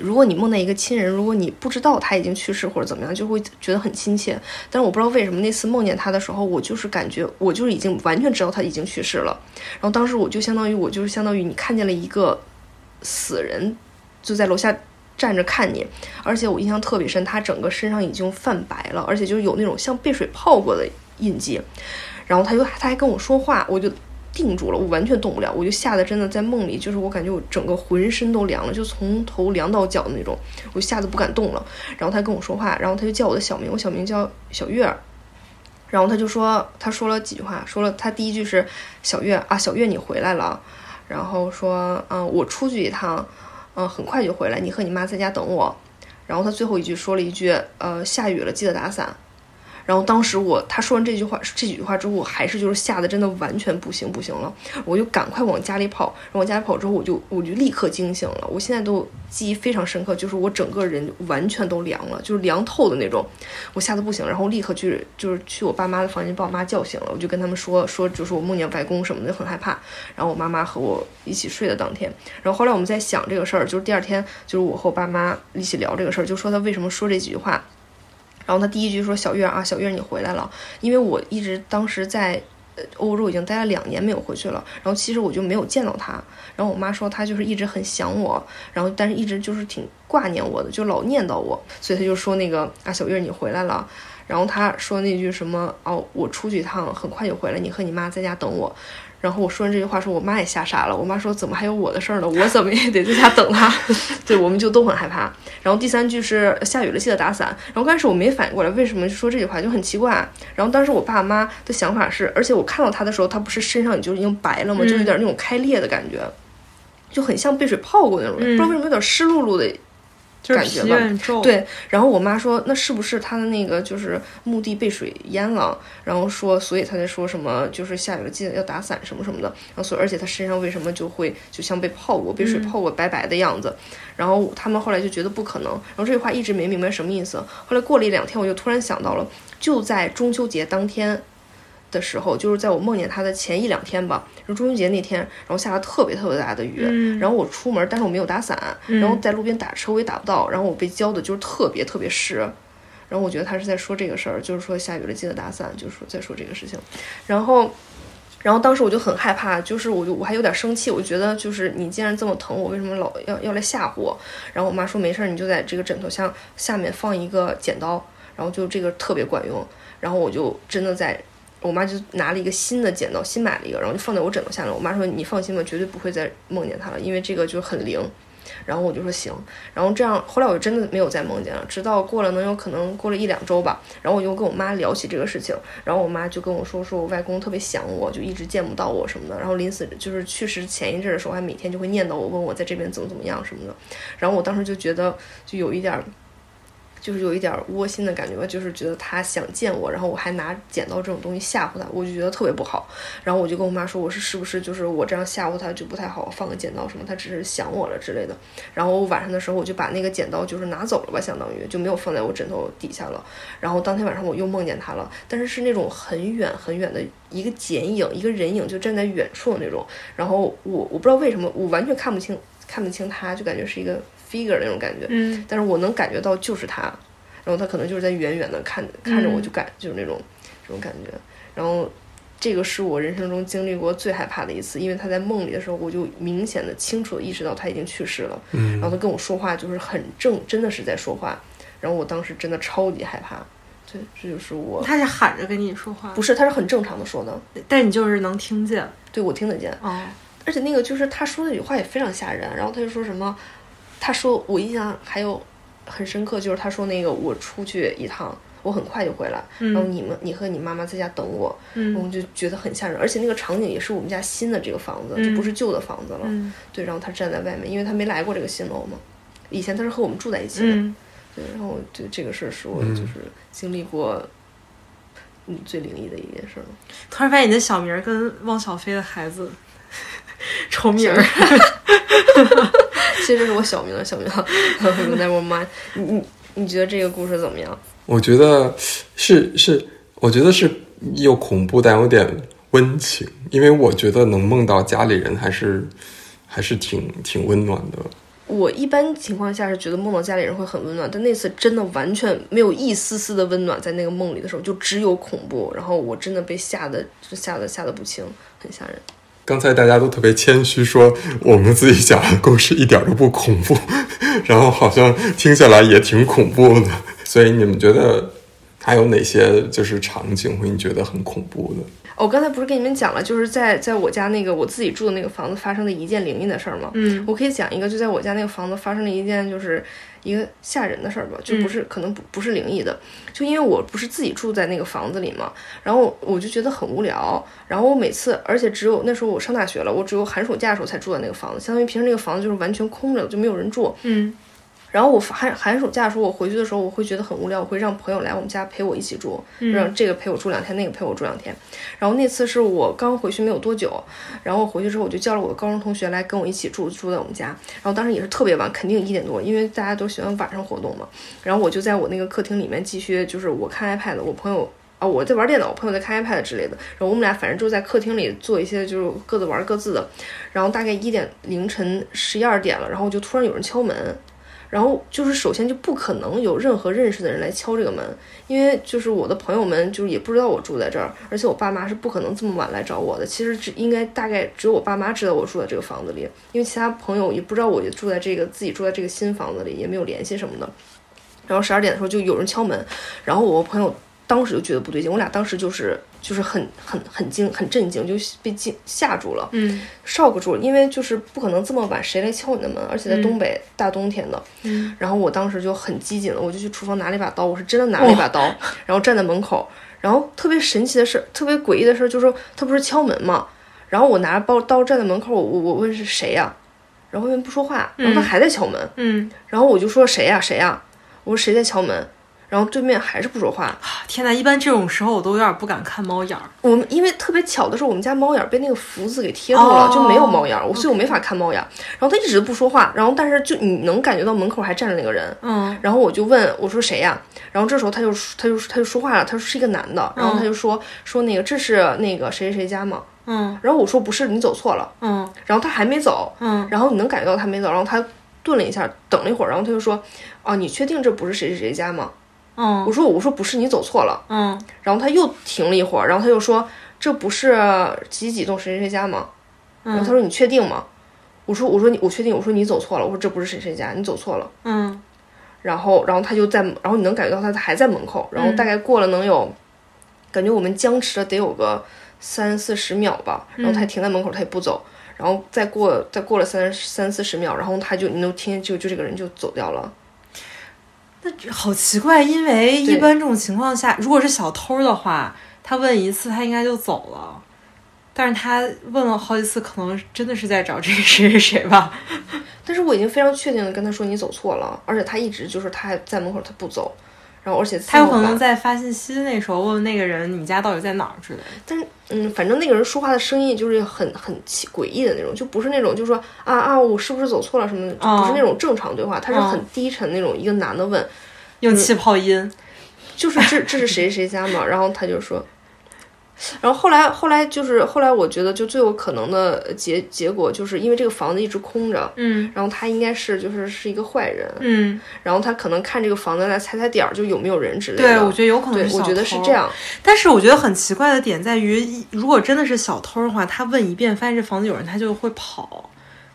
如果你梦见一个亲人，如果你不知道他已经去世或者怎么样，就会觉得很亲切，但是我不知道为什么那次梦见他的时候，我就是感觉我就是已经完全知道他已经去世了，然后当时我就是相当于你看见了一个死人就在楼下站着看你，而且我印象特别深，他整个身上已经泛白了，而且就是有那种像被水泡过的印记，然后他还跟我说话，我就定住了，我完全动不了，我就吓得真的在梦里，就是我感觉我整个浑身都凉了，就从头凉到脚的那种，我吓得不敢动了。然后他跟我说话，然后他就叫我的小名，我小名叫小月，然后他说了几句话，他第一句是小月啊，小月你回来了，然后说我出去一趟，很快就回来，你和你妈在家等我。然后他最后一句说了一句下雨了记得打伞。然后当时他说完这几句话之后，我还是就是吓得真的完全不行了，我就赶快往家里跑。然后往家里跑之后，我就立刻惊醒了。我现在都记忆非常深刻，就是我整个人完全都凉了，就是凉透的那种，我吓得不行。然后立刻去我爸妈的房间把我妈叫醒了，我就跟他们说就是我梦见外公什么的，很害怕。然后我妈妈和我一起睡的当天。然后后来我们在想这个事儿，就是第二天就是我和我爸妈一起聊这个事儿，就说他为什么说这几句话。然后他第一句说小月啊，小月你回来了，因为我一直当时在欧洲已经待了2年没有回去了，然后其实我就没有见到他，然后我妈说他就是一直很想我，然后但是一直就是挺挂念我的，就老念叨我，所以他就说那个啊小月你回来了，然后他说那句什么哦我出去一趟很快就回来，你和你妈在家等我。然后我说完这句话说我妈也吓傻了，我妈说怎么还有我的事儿呢，我怎么也得在家等她。对，我们就都很害怕。然后第三句是下雨了记得打伞，然后开始我没反应过来为什么说这句话，就很奇怪。然后当时我爸妈的想法是，而且我看到他的时候他不是身上也就已经白了吗，就有点那种开裂的感觉，就很像被水泡过那种，不知道为什么有点湿漉漉的感觉吧，对。然后我妈说那是不是他的那个就是墓地被水淹了，然后说所以他在说什么就是下雨了记得要打伞什么什么的，然后所以而且他身上为什么就会就像被泡过被水泡过白白的样子，然后他们后来就觉得不可能，然后这句话一直没明白什么意思。后来过了1-2天我就突然想到了，就在中秋节当天的时候，就是在我梦见他的前1-2天吧，就中秋节那天，然后下了特别大的雨，然后我出门，但是我没有打伞，然后在路边打车我也打不到，然后我被浇的就是特别湿，然后我觉得他是在说这个事儿，就是说下雨了记得打伞，就是在说这个事情，然后当时我就很害怕，就是我还有点生气，我觉得就是你既然这么疼我，为什么老要来吓唬我？然后我妈说没事，你就在这个枕头下面放一个剪刀，然后就这个特别管用，然后我就真的在。我妈就拿了一个新的剪刀，新买了一个，然后就放在我枕头下面。我妈说你放心吧，绝对不会再梦见她了，因为这个就很灵。然后我就说行，然后这样后来我就真的没有再梦见了，直到过了可能过了1-2周吧，然后我就跟我妈聊起这个事情，然后我妈就跟我说我外公特别想我，就一直见不到我什么的，然后临死就是去世前一阵的时候还每天就会念叨我，问我在这边怎么样什么的，然后我当时就觉得就有一点窝心的感觉吧，就是觉得他想见我，然后我还拿剪刀这种东西吓唬他，我就觉得特别不好。然后我就跟我妈说，我是不是就是我这样吓唬他就不太好，放个剪刀什么，他只是想我了之类的。然后晚上的时候我就把那个剪刀就是拿走了吧，相当于就没有放在我枕头底下了。然后当天晚上我又梦见他了，但是是那种很远的一个剪影，一个人影就站在远处的那种。然后我不知道为什么，我完全看不清他，就感觉是一个。figure 那种感觉，但是我能感觉到就是他，然后他可能就是在远的看着我，就就是那种感觉。然后这个是我人生中经历过最害怕的一次，因为他在梦里的时候，我就明显的清楚的意识到他已经去世了，然后他跟我说话就是很真的是在说话，然后我当时真的超级害怕。对，这就是我。他是喊着跟你说话？不是，他是很正常的说的，但你就是能听见。对，我听得见。哦，而且那个就是他说那句话也非常吓人，然后他就说什么。他说我印象还有很深刻，就是他说那个我出去一趟我很快就回来，然后你和你妈妈在家等我，我们就觉得很吓人，而且那个场景也是我们家新的这个房子，就不是旧的房子了，对。然后他站在外面，因为他没来过这个新楼嘛，以前他是和我们住在一起的，对。然后就这个事儿是我就是经历过最灵异的一件事了。突然发现你的小名跟汪小菲的孩子重名儿。其实这是我小名了，小名了。Never mind。你觉得这个故事怎么样？我觉得是又恐怖但有点温情，因为我觉得能梦到家里人还是挺温暖的。我一般情况下是觉得梦到家里人会很温暖，但那次真的完全没有一丝丝的温暖，在那个梦里的时候就只有恐怖，然后我真的被吓得不轻，很吓人。刚才大家都特别谦虚说我们自己讲的故事一点都不恐怖，然后好像听下来也挺恐怖的，所以你们觉得还有哪些就是场景会你觉得很恐怖的？我刚才不是跟你们讲了，就是在我家那个我自己住的那个房子发生的一件灵异的事儿吗？嗯，我可以讲一个，就在我家那个房子发生了一件就是一个吓人的事儿吧，就不是、可能不是灵异的，就因为我不是自己住在那个房子里嘛，然后我就觉得很无聊，然后我每次，而且只有那时候我上大学了，我只有寒暑假的时候才住在那个房子，相当于平时那个房子就是完全空着，就没有人住。嗯，然后我寒暑假的时候，我回去的时候，我会觉得很无聊，我会让朋友来我们家陪我一起住，让这个陪我住两天，那个陪我住两天。然后那次是我刚回去没有多久，然后回去之后我就叫了我的高中同学来跟我一起住在我们家。然后当时也是特别晚，肯定1点多，因为大家都喜欢晚上活动嘛。然后我就在我那个客厅里面继续，就是我看 iPad， 我朋友。我在玩电脑，我朋友在看 iPad 之类的，然后我们俩反正就在客厅里做一些就是各自玩各自的。然后大概凌晨12点了，然后就突然有人敲门。然后就是首先就不可能有任何认识的人来敲这个门，因为就是我的朋友们就是也不知道我住在这儿，而且我爸妈是不可能这么晚来找我的，其实应该大概只有我爸妈知道我住在这个房子里，因为其他朋友也不知道我就住在这个自己住在这个新房子里，也没有联系什么的。然后12点的时候就有人敲门，然后我朋友当时就觉得不对劲，我俩当时就是很震惊，就被吓住了，shock 住了，因为就是不可能这么晚谁来敲你的门，而且在东北大冬天的，然后我当时就很激进了，我就去厨房拿了一把刀，我是真的拿了一把刀，然后站在门口，然后特别神奇的事，特别诡异的事就是他不是敲门嘛，然后我拿着刀站在门口，我问是谁呀、啊，然后外面不说话，然后他还在敲门，然后我就说谁呀、啊、谁呀、啊，我说谁在敲门。然后对面还是不说话。天哪，一般这种时候我都有点不敢看猫眼儿。我们因为特别巧的是，我们家猫眼被那个福字给贴住了，就没有猫眼儿，所以我没法看猫眼。然后他一直不说话，然后但是就你能感觉到门口还站着那个人。然后我就问我说谁呀？然后这时候他就说话了，他说是一个男的，然后他就说那个这是那个谁谁家吗？然后我说不是，你走错了。然后他还没走。然后你能感觉到他没走，然后他顿了一下，等了一会儿，然后他就说啊，你确定这不是谁谁谁家吗？我说不是，你走错了。然后他又停了一会儿，然后他又说这不是几栋谁谁家吗？然后他说你确定吗？我说我确定，我说你走错了，我说这不是谁谁家，你走错了。然后他就在，然后你能感觉到他还在门口，然后大概过了能有，感觉我们僵持了得有个30-40秒吧，然后他停在门口，他也不走，然后再过了30-40秒，然后他就你能听就这个人就走掉了。那好奇怪，因为一般这种情况下，如果是小偷的话，他问一次他应该就走了，但是他问了好几次，可能真的是在找这个谁是谁吧。但是我已经非常确定的跟他说你走错了，而且他一直就是他还在门口，他不走，然后而且他有可能在发信息那时候问那个人你家到底在哪儿之类的。但是反正那个人说话的声音就是很诡异的那种，就不是那种就说啊我是不是走错了什么的，就不是那种正常对话，他是很低沉那种，一个男的问用气泡音就是这是谁谁家嘛，然后他就说，然后后来我觉得就最有可能的结果就是因为这个房子一直空着，然后他应该是是一个坏人，然后他可能看这个房子来踩点就有没有人之类的。对，我觉得有可能是小偷，我觉得是这样。但是我觉得很奇怪的点在于，如果真的是小偷的话，他问一遍发现这房子有人，他就会跑，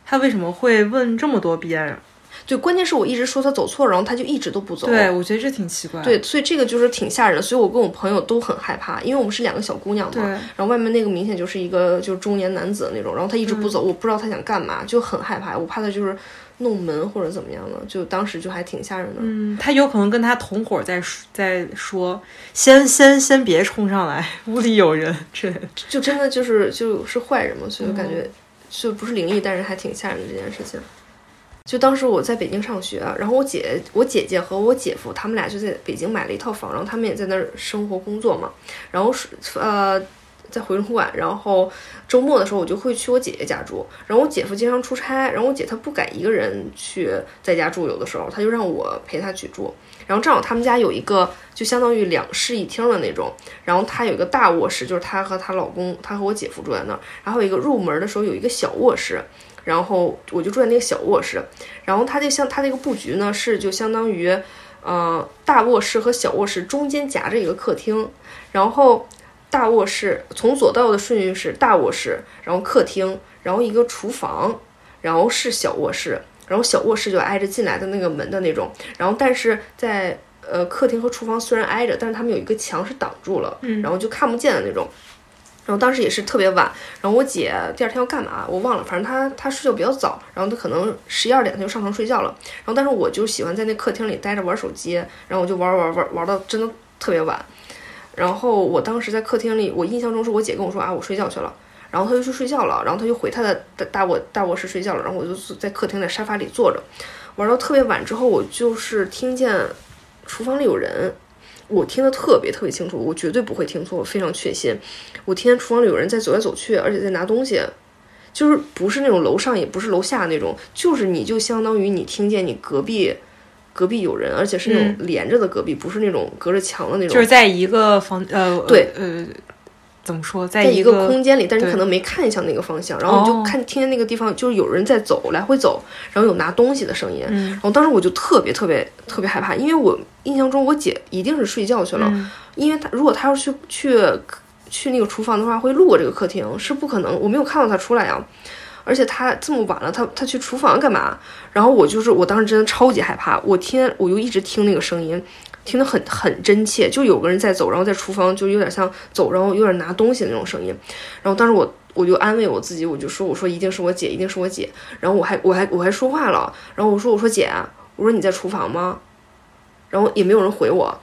他为什么会问这么多遍？对，关键是我一直说他走错，然后他就一直都不走。对，我觉得这挺奇怪。对，所以这个就是挺吓人的，所以我跟我朋友都很害怕，因为我们是两个小姑娘嘛。然后外面那个明显就是一个就是中年男子那种，然后他一直不走，我不知道他想干嘛，就很害怕，我怕他就是弄门或者怎么样的，就当时就还挺吓人的。他有可能跟他同伙在说先别冲上来，屋里有人之类的，就真的就是坏人嘛，所以感觉就不是灵异，但是还挺吓人的这件事情。就当时我在北京上学，然后我姐姐和我姐夫他们俩就在北京买了一套房，然后他们也在那儿生活工作嘛，然后在回龙观，然后周末的时候我就会去我姐姐家住，然后我姐夫经常出差，然后我姐她不敢一个人去在家住，有的时候她就让我陪她去住，然后正好他们家有一个就相当于2室1厅的那种，然后她有一个大卧室，就是她和她老公，她和我姐夫住在那儿，然后有一个入门的时候有一个小卧室，然后我就住在那个小卧室，然后她那个布局呢是就相当于大卧室和小卧室中间夹着一个客厅，然后大卧室从左到右的顺序是大卧室，然后客厅，然后一个厨房，然后是小卧室，然后小卧室就挨着进来的那个门的那种，然后但是在客厅和厨房虽然挨着，但是他们有一个墙是挡住了，然后就看不见的那种。然后当时也是特别晚，然后我姐第二天要干嘛我忘了，反正她睡觉比较早，然后她可能11、12点她就上床睡觉了，然后但是我就喜欢在那客厅里待着玩手机，然后我就玩到真的特别晚，然后我当时在客厅里，我印象中是我姐跟我说啊我睡觉去了，然后她就去睡觉了，然后她就回她的大卧室睡觉了，然后我就在客厅的沙发里坐着玩到特别晚，之后我就是听见厨房里有人，我听得特别特别清楚，我绝对不会听错，我非常确信。我听见厨房里有人在走来走去，而且在拿东西，就是不是那种楼上也不是楼下那种，就是你就相当于你听见你隔壁有人，而且是那种连着的隔壁，不是那种隔着墙的那种，就是在一个房对怎么说，在一个空间里，但是你可能没看向那个方向，然后你就听见那个地方就是有人在走来回走，然后有拿东西的声音，然后当时我就特别特别特别害怕，因为我印象中我姐一定是睡觉去了，因为她如果她要去那个厨房的话，会路过这个客厅是不可能，我没有看到她出来啊，而且她这么晚了，她去厨房干嘛？然后我当时真的超级害怕，我就一直听那个声音。听得很真切，就有个人在走，然后在厨房就有点像走，然后有点拿东西的那种声音。然后当时我就安慰我自己，我说一定是我姐，一定是我姐。然后我还说话了，然后我说姐，我说你在厨房吗？然后也没有人回我。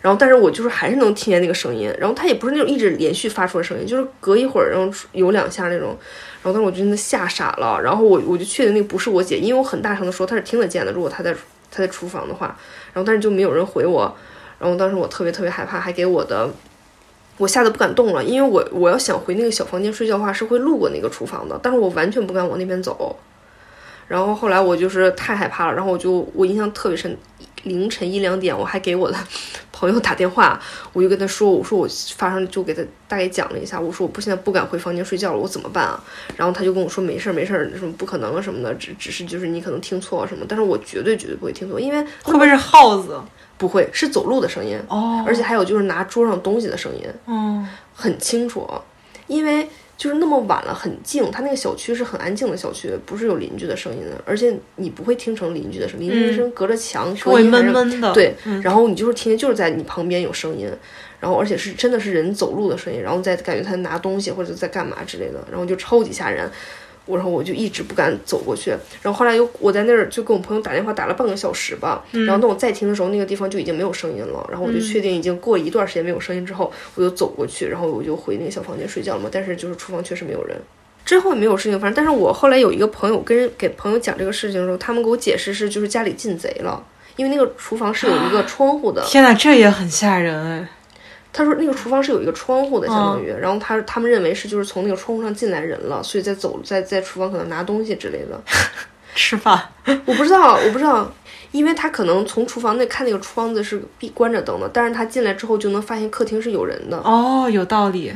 然后但是我就是还是能听见那个声音，然后它也不是那种一直连续发出的声音，就是隔一会儿然后有2下那种。然后当时我真的吓傻了，然后我就确定那个不是我姐，因为我很大声的说她是听得见的，如果她在厨房的话，然后但是就没有人回我，然后当时我特别特别害怕，还给我吓得不敢动了，因为我要想回那个小房间睡觉的话是会路过那个厨房的，但是我完全不敢往那边走，然后后来我就是太害怕了，然后我印象特别深，凌晨1、2点我还给我的朋友打电话，我就跟他说，我说我发生，就给他大概讲了一下，我说现在不敢回房间睡觉了，我怎么办啊？然后他就跟我说没事没事，什么不可能啊什么的，只是就是你可能听错什么，但是我绝对不会听错，因为会不会是耗子？不会，是走路的声音哦，而且还有就是拿桌上东西的声音，嗯，很清楚，因为就是那么晚了，很静，他那个小区是很安静的小区，不是有邻居的声音的，而且你不会听成邻居的声音，邻居声隔着墙，会闷闷的，对，然后你就是听，就是在你旁边有声音，然后而且是真的是人走路的声音，然后再感觉他拿东西或者在干嘛之类的，然后就超级吓人，然后我就一直不敢走过去，然后后来我在那儿就跟我朋友打电话打了半个小时吧，然后等我再听的时候那个地方就已经没有声音了，然后我就确定已经过一段时间没有声音之后，我就走过去，然后我就回那个小房间睡觉了嘛，但是就是厨房确实没有人，之后也没有事情发生，但是我后来有一个朋友给朋友讲这个事情的时候，他们给我解释是就是家里进贼了，因为那个厨房是有一个窗户的，天哪这也很吓人哎，他说那个厨房是有一个窗户的，相当于，然后他们认为是就是从那个窗户上进来人了，所以在厨房可能拿东西之类的，吃饭，我不知道，因为他可能从厨房那看那个窗子是关着灯的，但是他进来之后就能发现客厅是有人的。哦，有道理，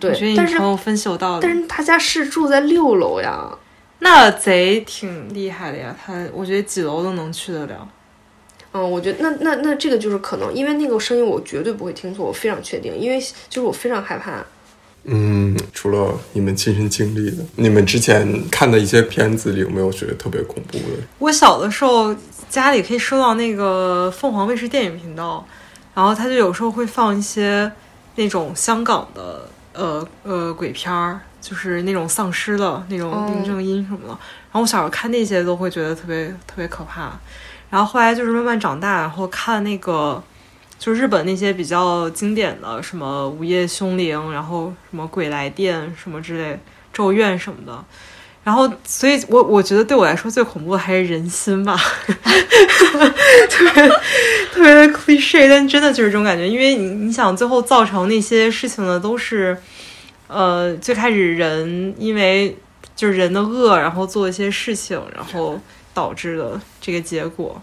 对，但是分析有道理，但是他家是住在6楼呀，那贼挺厉害的呀，我觉得几楼都能去得了。我觉得那这个就是可能，因为那个声音我绝对不会听错，我非常确定，因为就是我非常害怕。除了你们亲身经历的，你们之前看的一些片子里有没有觉得特别恐怖的？我小的时候家里可以收到那个凤凰卫视电影频道，然后它就有时候会放一些那种香港的鬼片儿，就是那种丧尸的那种林正英什么的，然后我小时候看那些都会觉得特别特别可怕。然后后来就是慢慢长大，然后看那个就日本那些比较经典的什么午夜凶铃，然后什么鬼来电什么之类，咒怨什么的，然后所以我觉得对我来说最恐怖的还是人心吧特别的 cliché， 但真的就是这种感觉，因为你想最后造成那些事情的都是最开始人因为就是人的恶然后做一些事情然后导致的这个结果。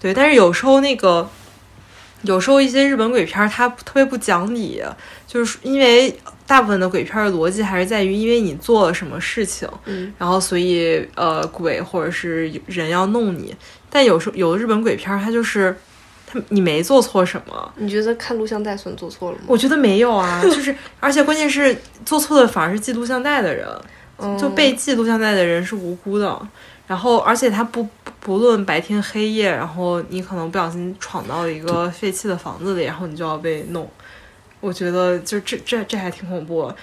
对，但是有时候一些日本鬼片它特别不讲理，就是因为大部分的鬼片的逻辑还是在于因为你做了什么事情，然后所以鬼或者是人要弄你。但有时候有的日本鬼片它就是你没做错什么。你觉得看录像带算做错了吗？我觉得没有啊，就是而且关键是做错的反而是记录像带的人，就被记录像带的人是无辜的。然后而且他不论白天黑夜，然后你可能不小心闯到一个废弃的房子里，然后你就要被弄。我觉得就这还挺恐怖的。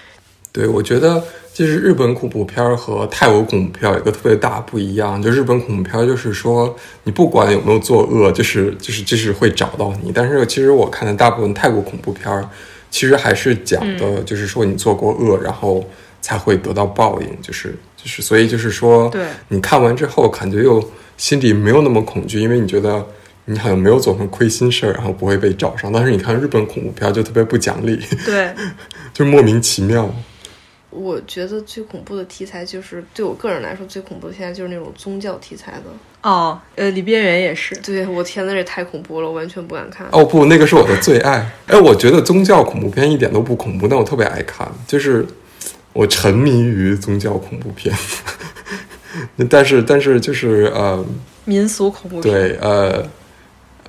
对，我觉得就是日本恐怖片和泰国恐怖片有一个特别大不一样，就日本恐怖片就是说你不管有没有作恶，就是会找到你。但是其实我看的大部分泰国恐怖片其实还是讲的就是说你做过恶，然后才会得到报应，就是所以就是说对，你看完之后感觉又心里没有那么恐惧，因为你觉得你好像没有做成亏心事，然后不会被找上。但是你看日本恐怖片就特别不讲理，对就莫名其妙。我觉得最恐怖的题材就是对我个人来说最恐怖的现在就是那种宗教题材的哦，李边缘也是。对，我天哪，这太恐怖了，我完全不敢看。哦不，那个是我的最爱。哎，我觉得宗教恐怖片一点都不恐怖，但我特别爱看，就是我沉迷于宗教恐怖片。但是就是民俗恐怖片。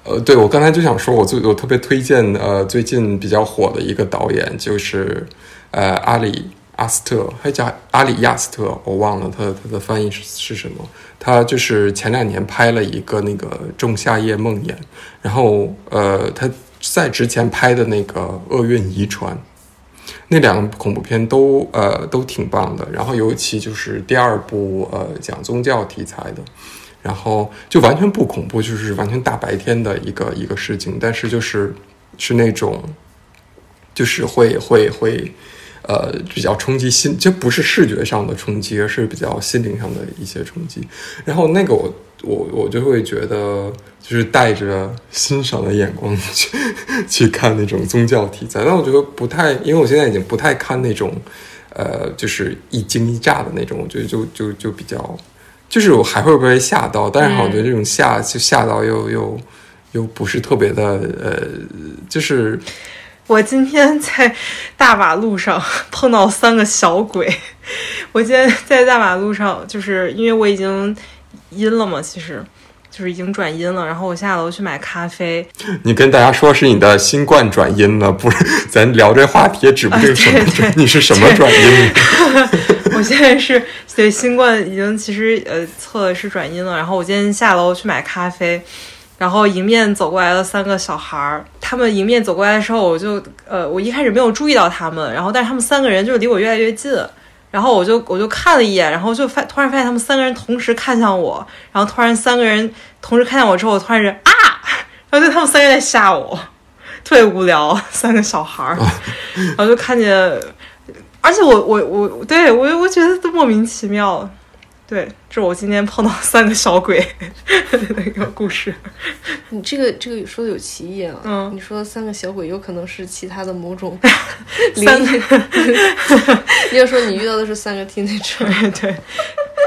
对对，我刚才就想说我特别推荐最近比较火的一个导演，就是阿里阿斯特，还叫阿里亚斯特，我忘了他的翻译是什么。他就是前2年拍了一个那个《仲夏夜梦魇》，然后他在之前拍的那个《厄运遗传》，那两个恐怖片都挺棒的。然后尤其就是第二部讲宗教题材的，然后就完全不恐怖，就是完全大白天的一个事情，但是就是那种就是会比较冲击心，这不是视觉上的冲击，而是比较心灵上的一些冲击。然后那个我就会觉得就是带着欣赏的眼光去看那种宗教题材。但我觉得不太，因为我现在已经不太看那种就是一惊一乍的那种，我觉得就比较就是我还会不会吓到，但是我觉得这种吓到又不是特别的就是。我今天在大马路上碰到3个小鬼。我今天在大马路上，就是因为我已经阴了嘛，其实就是已经转阴了，然后我下楼去买咖啡。你跟大家说是你的新冠转阴了，不是咱聊这话题指不定什么、对你是什么转阴。我现在是对新冠已经其实测的是转阴了，然后我今天下楼去买咖啡。然后迎面走过来了3个小孩，他们迎面走过来的时候，我就我一开始没有注意到他们，然后但是他们3个人就离我越来越近，然后我就看了一眼，然后就突然发现他们3个人同时看向我，然后突然3个人同时看向我之后，我突然是啊，然后就他们3个人在吓我，特别无聊，3个小孩，然后就看见，而且我对我觉得都莫名其妙。对，这是我今天碰到3个小鬼的那个故事。你这个说的有歧义啊！你说3个小鬼有可能是其他的某种你要说你遇到的是3个 teenager， 对，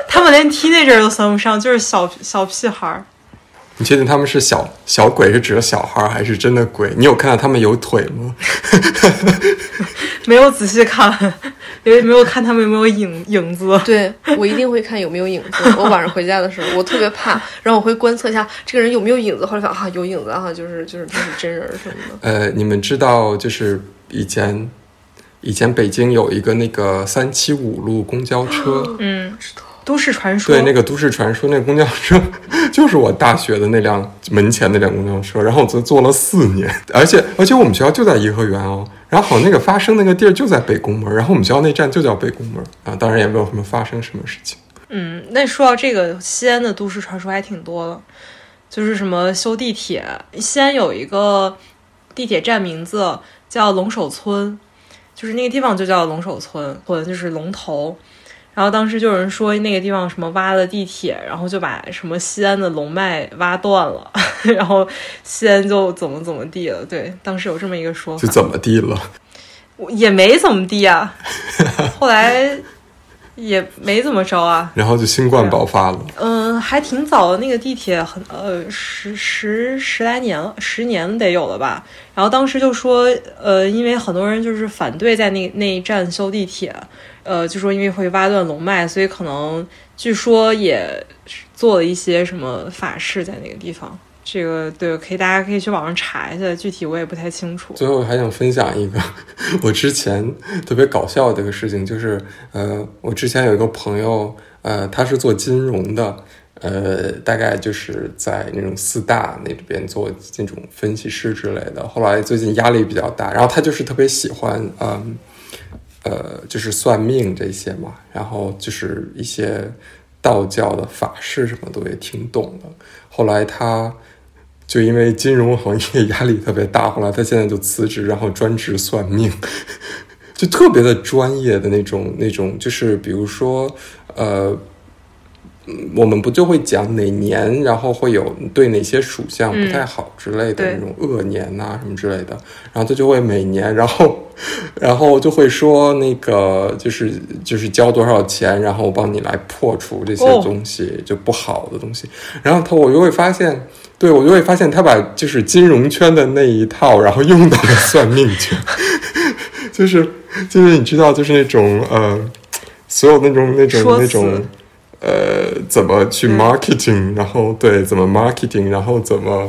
他们连 teenager 都算不上，就是小屁孩。你确定他们是小鬼是指的小孩还是真的鬼？你有看到他们有腿吗？没有仔细看，因为没有看他们有没有影子。对，我一定会看有没有影子。我晚上回家的时候，我特别怕，然后我会观测一下这个人有没有影子。后来发现啊，有影子啊，就是真人什么的。你们知道，就是以前北京有一个那个375路公交车，不知道。都市传说。对，那个都市传说，那个公交车就是我大学的那辆门前那辆公交车，然后我坐了4年，而且我们学校就在颐和园哦，然后那个发生那个地儿就在北宫门，然后我们学校那站就叫北宫门啊，当然也没有什么发生什么事情。那说到这个，西安的都市传说还挺多的，就是什么修地铁，西安有一个地铁站名字叫龙首村，就是那个地方就叫龙首村，就是龙头。然后当时就有人说那个地方什么挖了地铁，然后就把什么西安的龙脉挖断了，然后西安就怎么地了。对，当时有这么一个说法。就怎么地了？我也没怎么地啊，后来也没怎么着啊。然后就新冠爆发了。嗯，还挺早的，那个地铁很十来年得有了吧。然后当时就说因为很多人就是反对在那一站修地铁，就说因为会挖断龙脉，所以可能据说也做了一些什么法事在那个地方。这个对，可以，大家可以去网上查一下，具体我也不太清楚。最后还想分享一个我之前特别搞笑的一个事情，就是我之前有一个朋友，他是做金融的，大概就是在那种四大那边做那种分析师之类的。后来最近压力比较大，然后他就是特别喜欢就是算命这些嘛，然后就是一些道教的法事什么都也挺懂的。后来他就因为金融行业压力特别大，后来他现在就辞职，然后专职算命，就特别的专业的那种，就是比如说我们不就会讲哪年然后会有对哪些属相不太好之类的那种恶年啊什么之类的，然后他就会每年然后就会说那个就是交多少钱，然后我帮你来破除这些东西、就不好的东西。然后我就会发现，对，我就会发现他把就是金融圈的那一套然后用到了算命圈就是你知道，就是那种所有那种怎么去 marketing， 然后对怎么 marketing， 然后怎么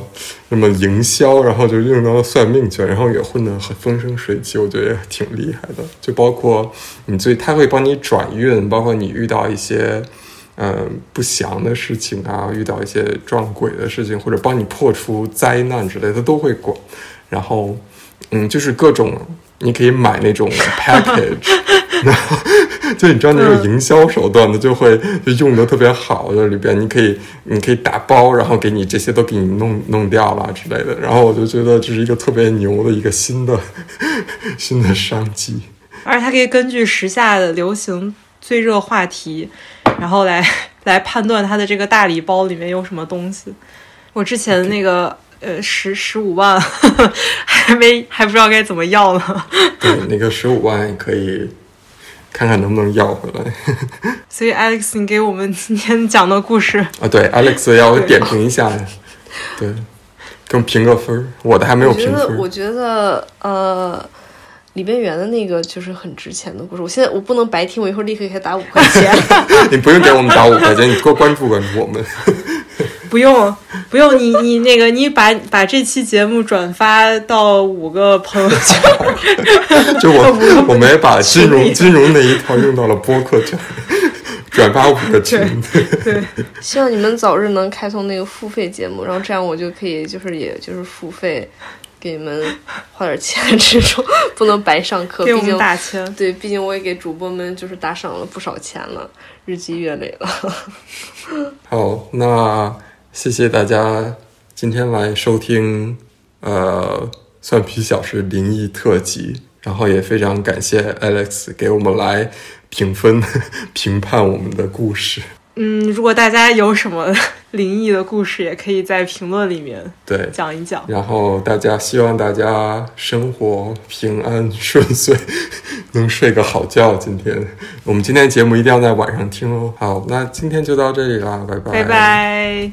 营销，然后就用到算命去，然后也混得很风生水起，我觉得也挺厉害的。就包括你他会帮你转运，包括你遇到一些不祥的事情啊，遇到一些撞鬼的事情，或者帮你破除灾难之类的，他都会管。然后就是各种你可以买那种 package 然后就你知道那种营销手段的就会就用的特别好，就里边你可以打包，然后给你这些都给你弄掉了之类的。然后我就觉得这是一个特别牛的一个新的商机，而且它可以根据时下的流行最热话题，然后来判断它的这个大礼包里面有什么东西。我之前那个15万还不知道该怎么要呢。对，那个15万也可以看看能不能要回来所以 Alex， 你给我们今天讲的故事啊，对 Alex 要我点评一下，对，给我评个分，我的还没有评分。我觉得李边缘的那个就是很值钱的故事，我不能白听，我一会儿立刻给他打5块钱你不用给我们打5块钱，你多关注我们不用，你那个你把这期节目转发到5个朋友圈就我们也把金融那一套用到了播客圈，转发5个群。 对，希望你们早日能开通那个付费节目，然后这样我就可以也就是付费给你们花点钱吃住，不能白上课，给我们打钱。对，毕竟我也给主播们就是打赏了不少钱了，日积月累了好，那谢谢大家今天来收听蒜皮小事灵异特辑，然后也非常感谢 Alex 给我们来评判我们的故事。如果大家有什么灵异的故事也可以在评论里面对讲一讲，然后希望大家生活平安顺遂，能睡个好觉。我们今天节目一定要在晚上听哦。好，那今天就到这里啦，拜拜拜拜。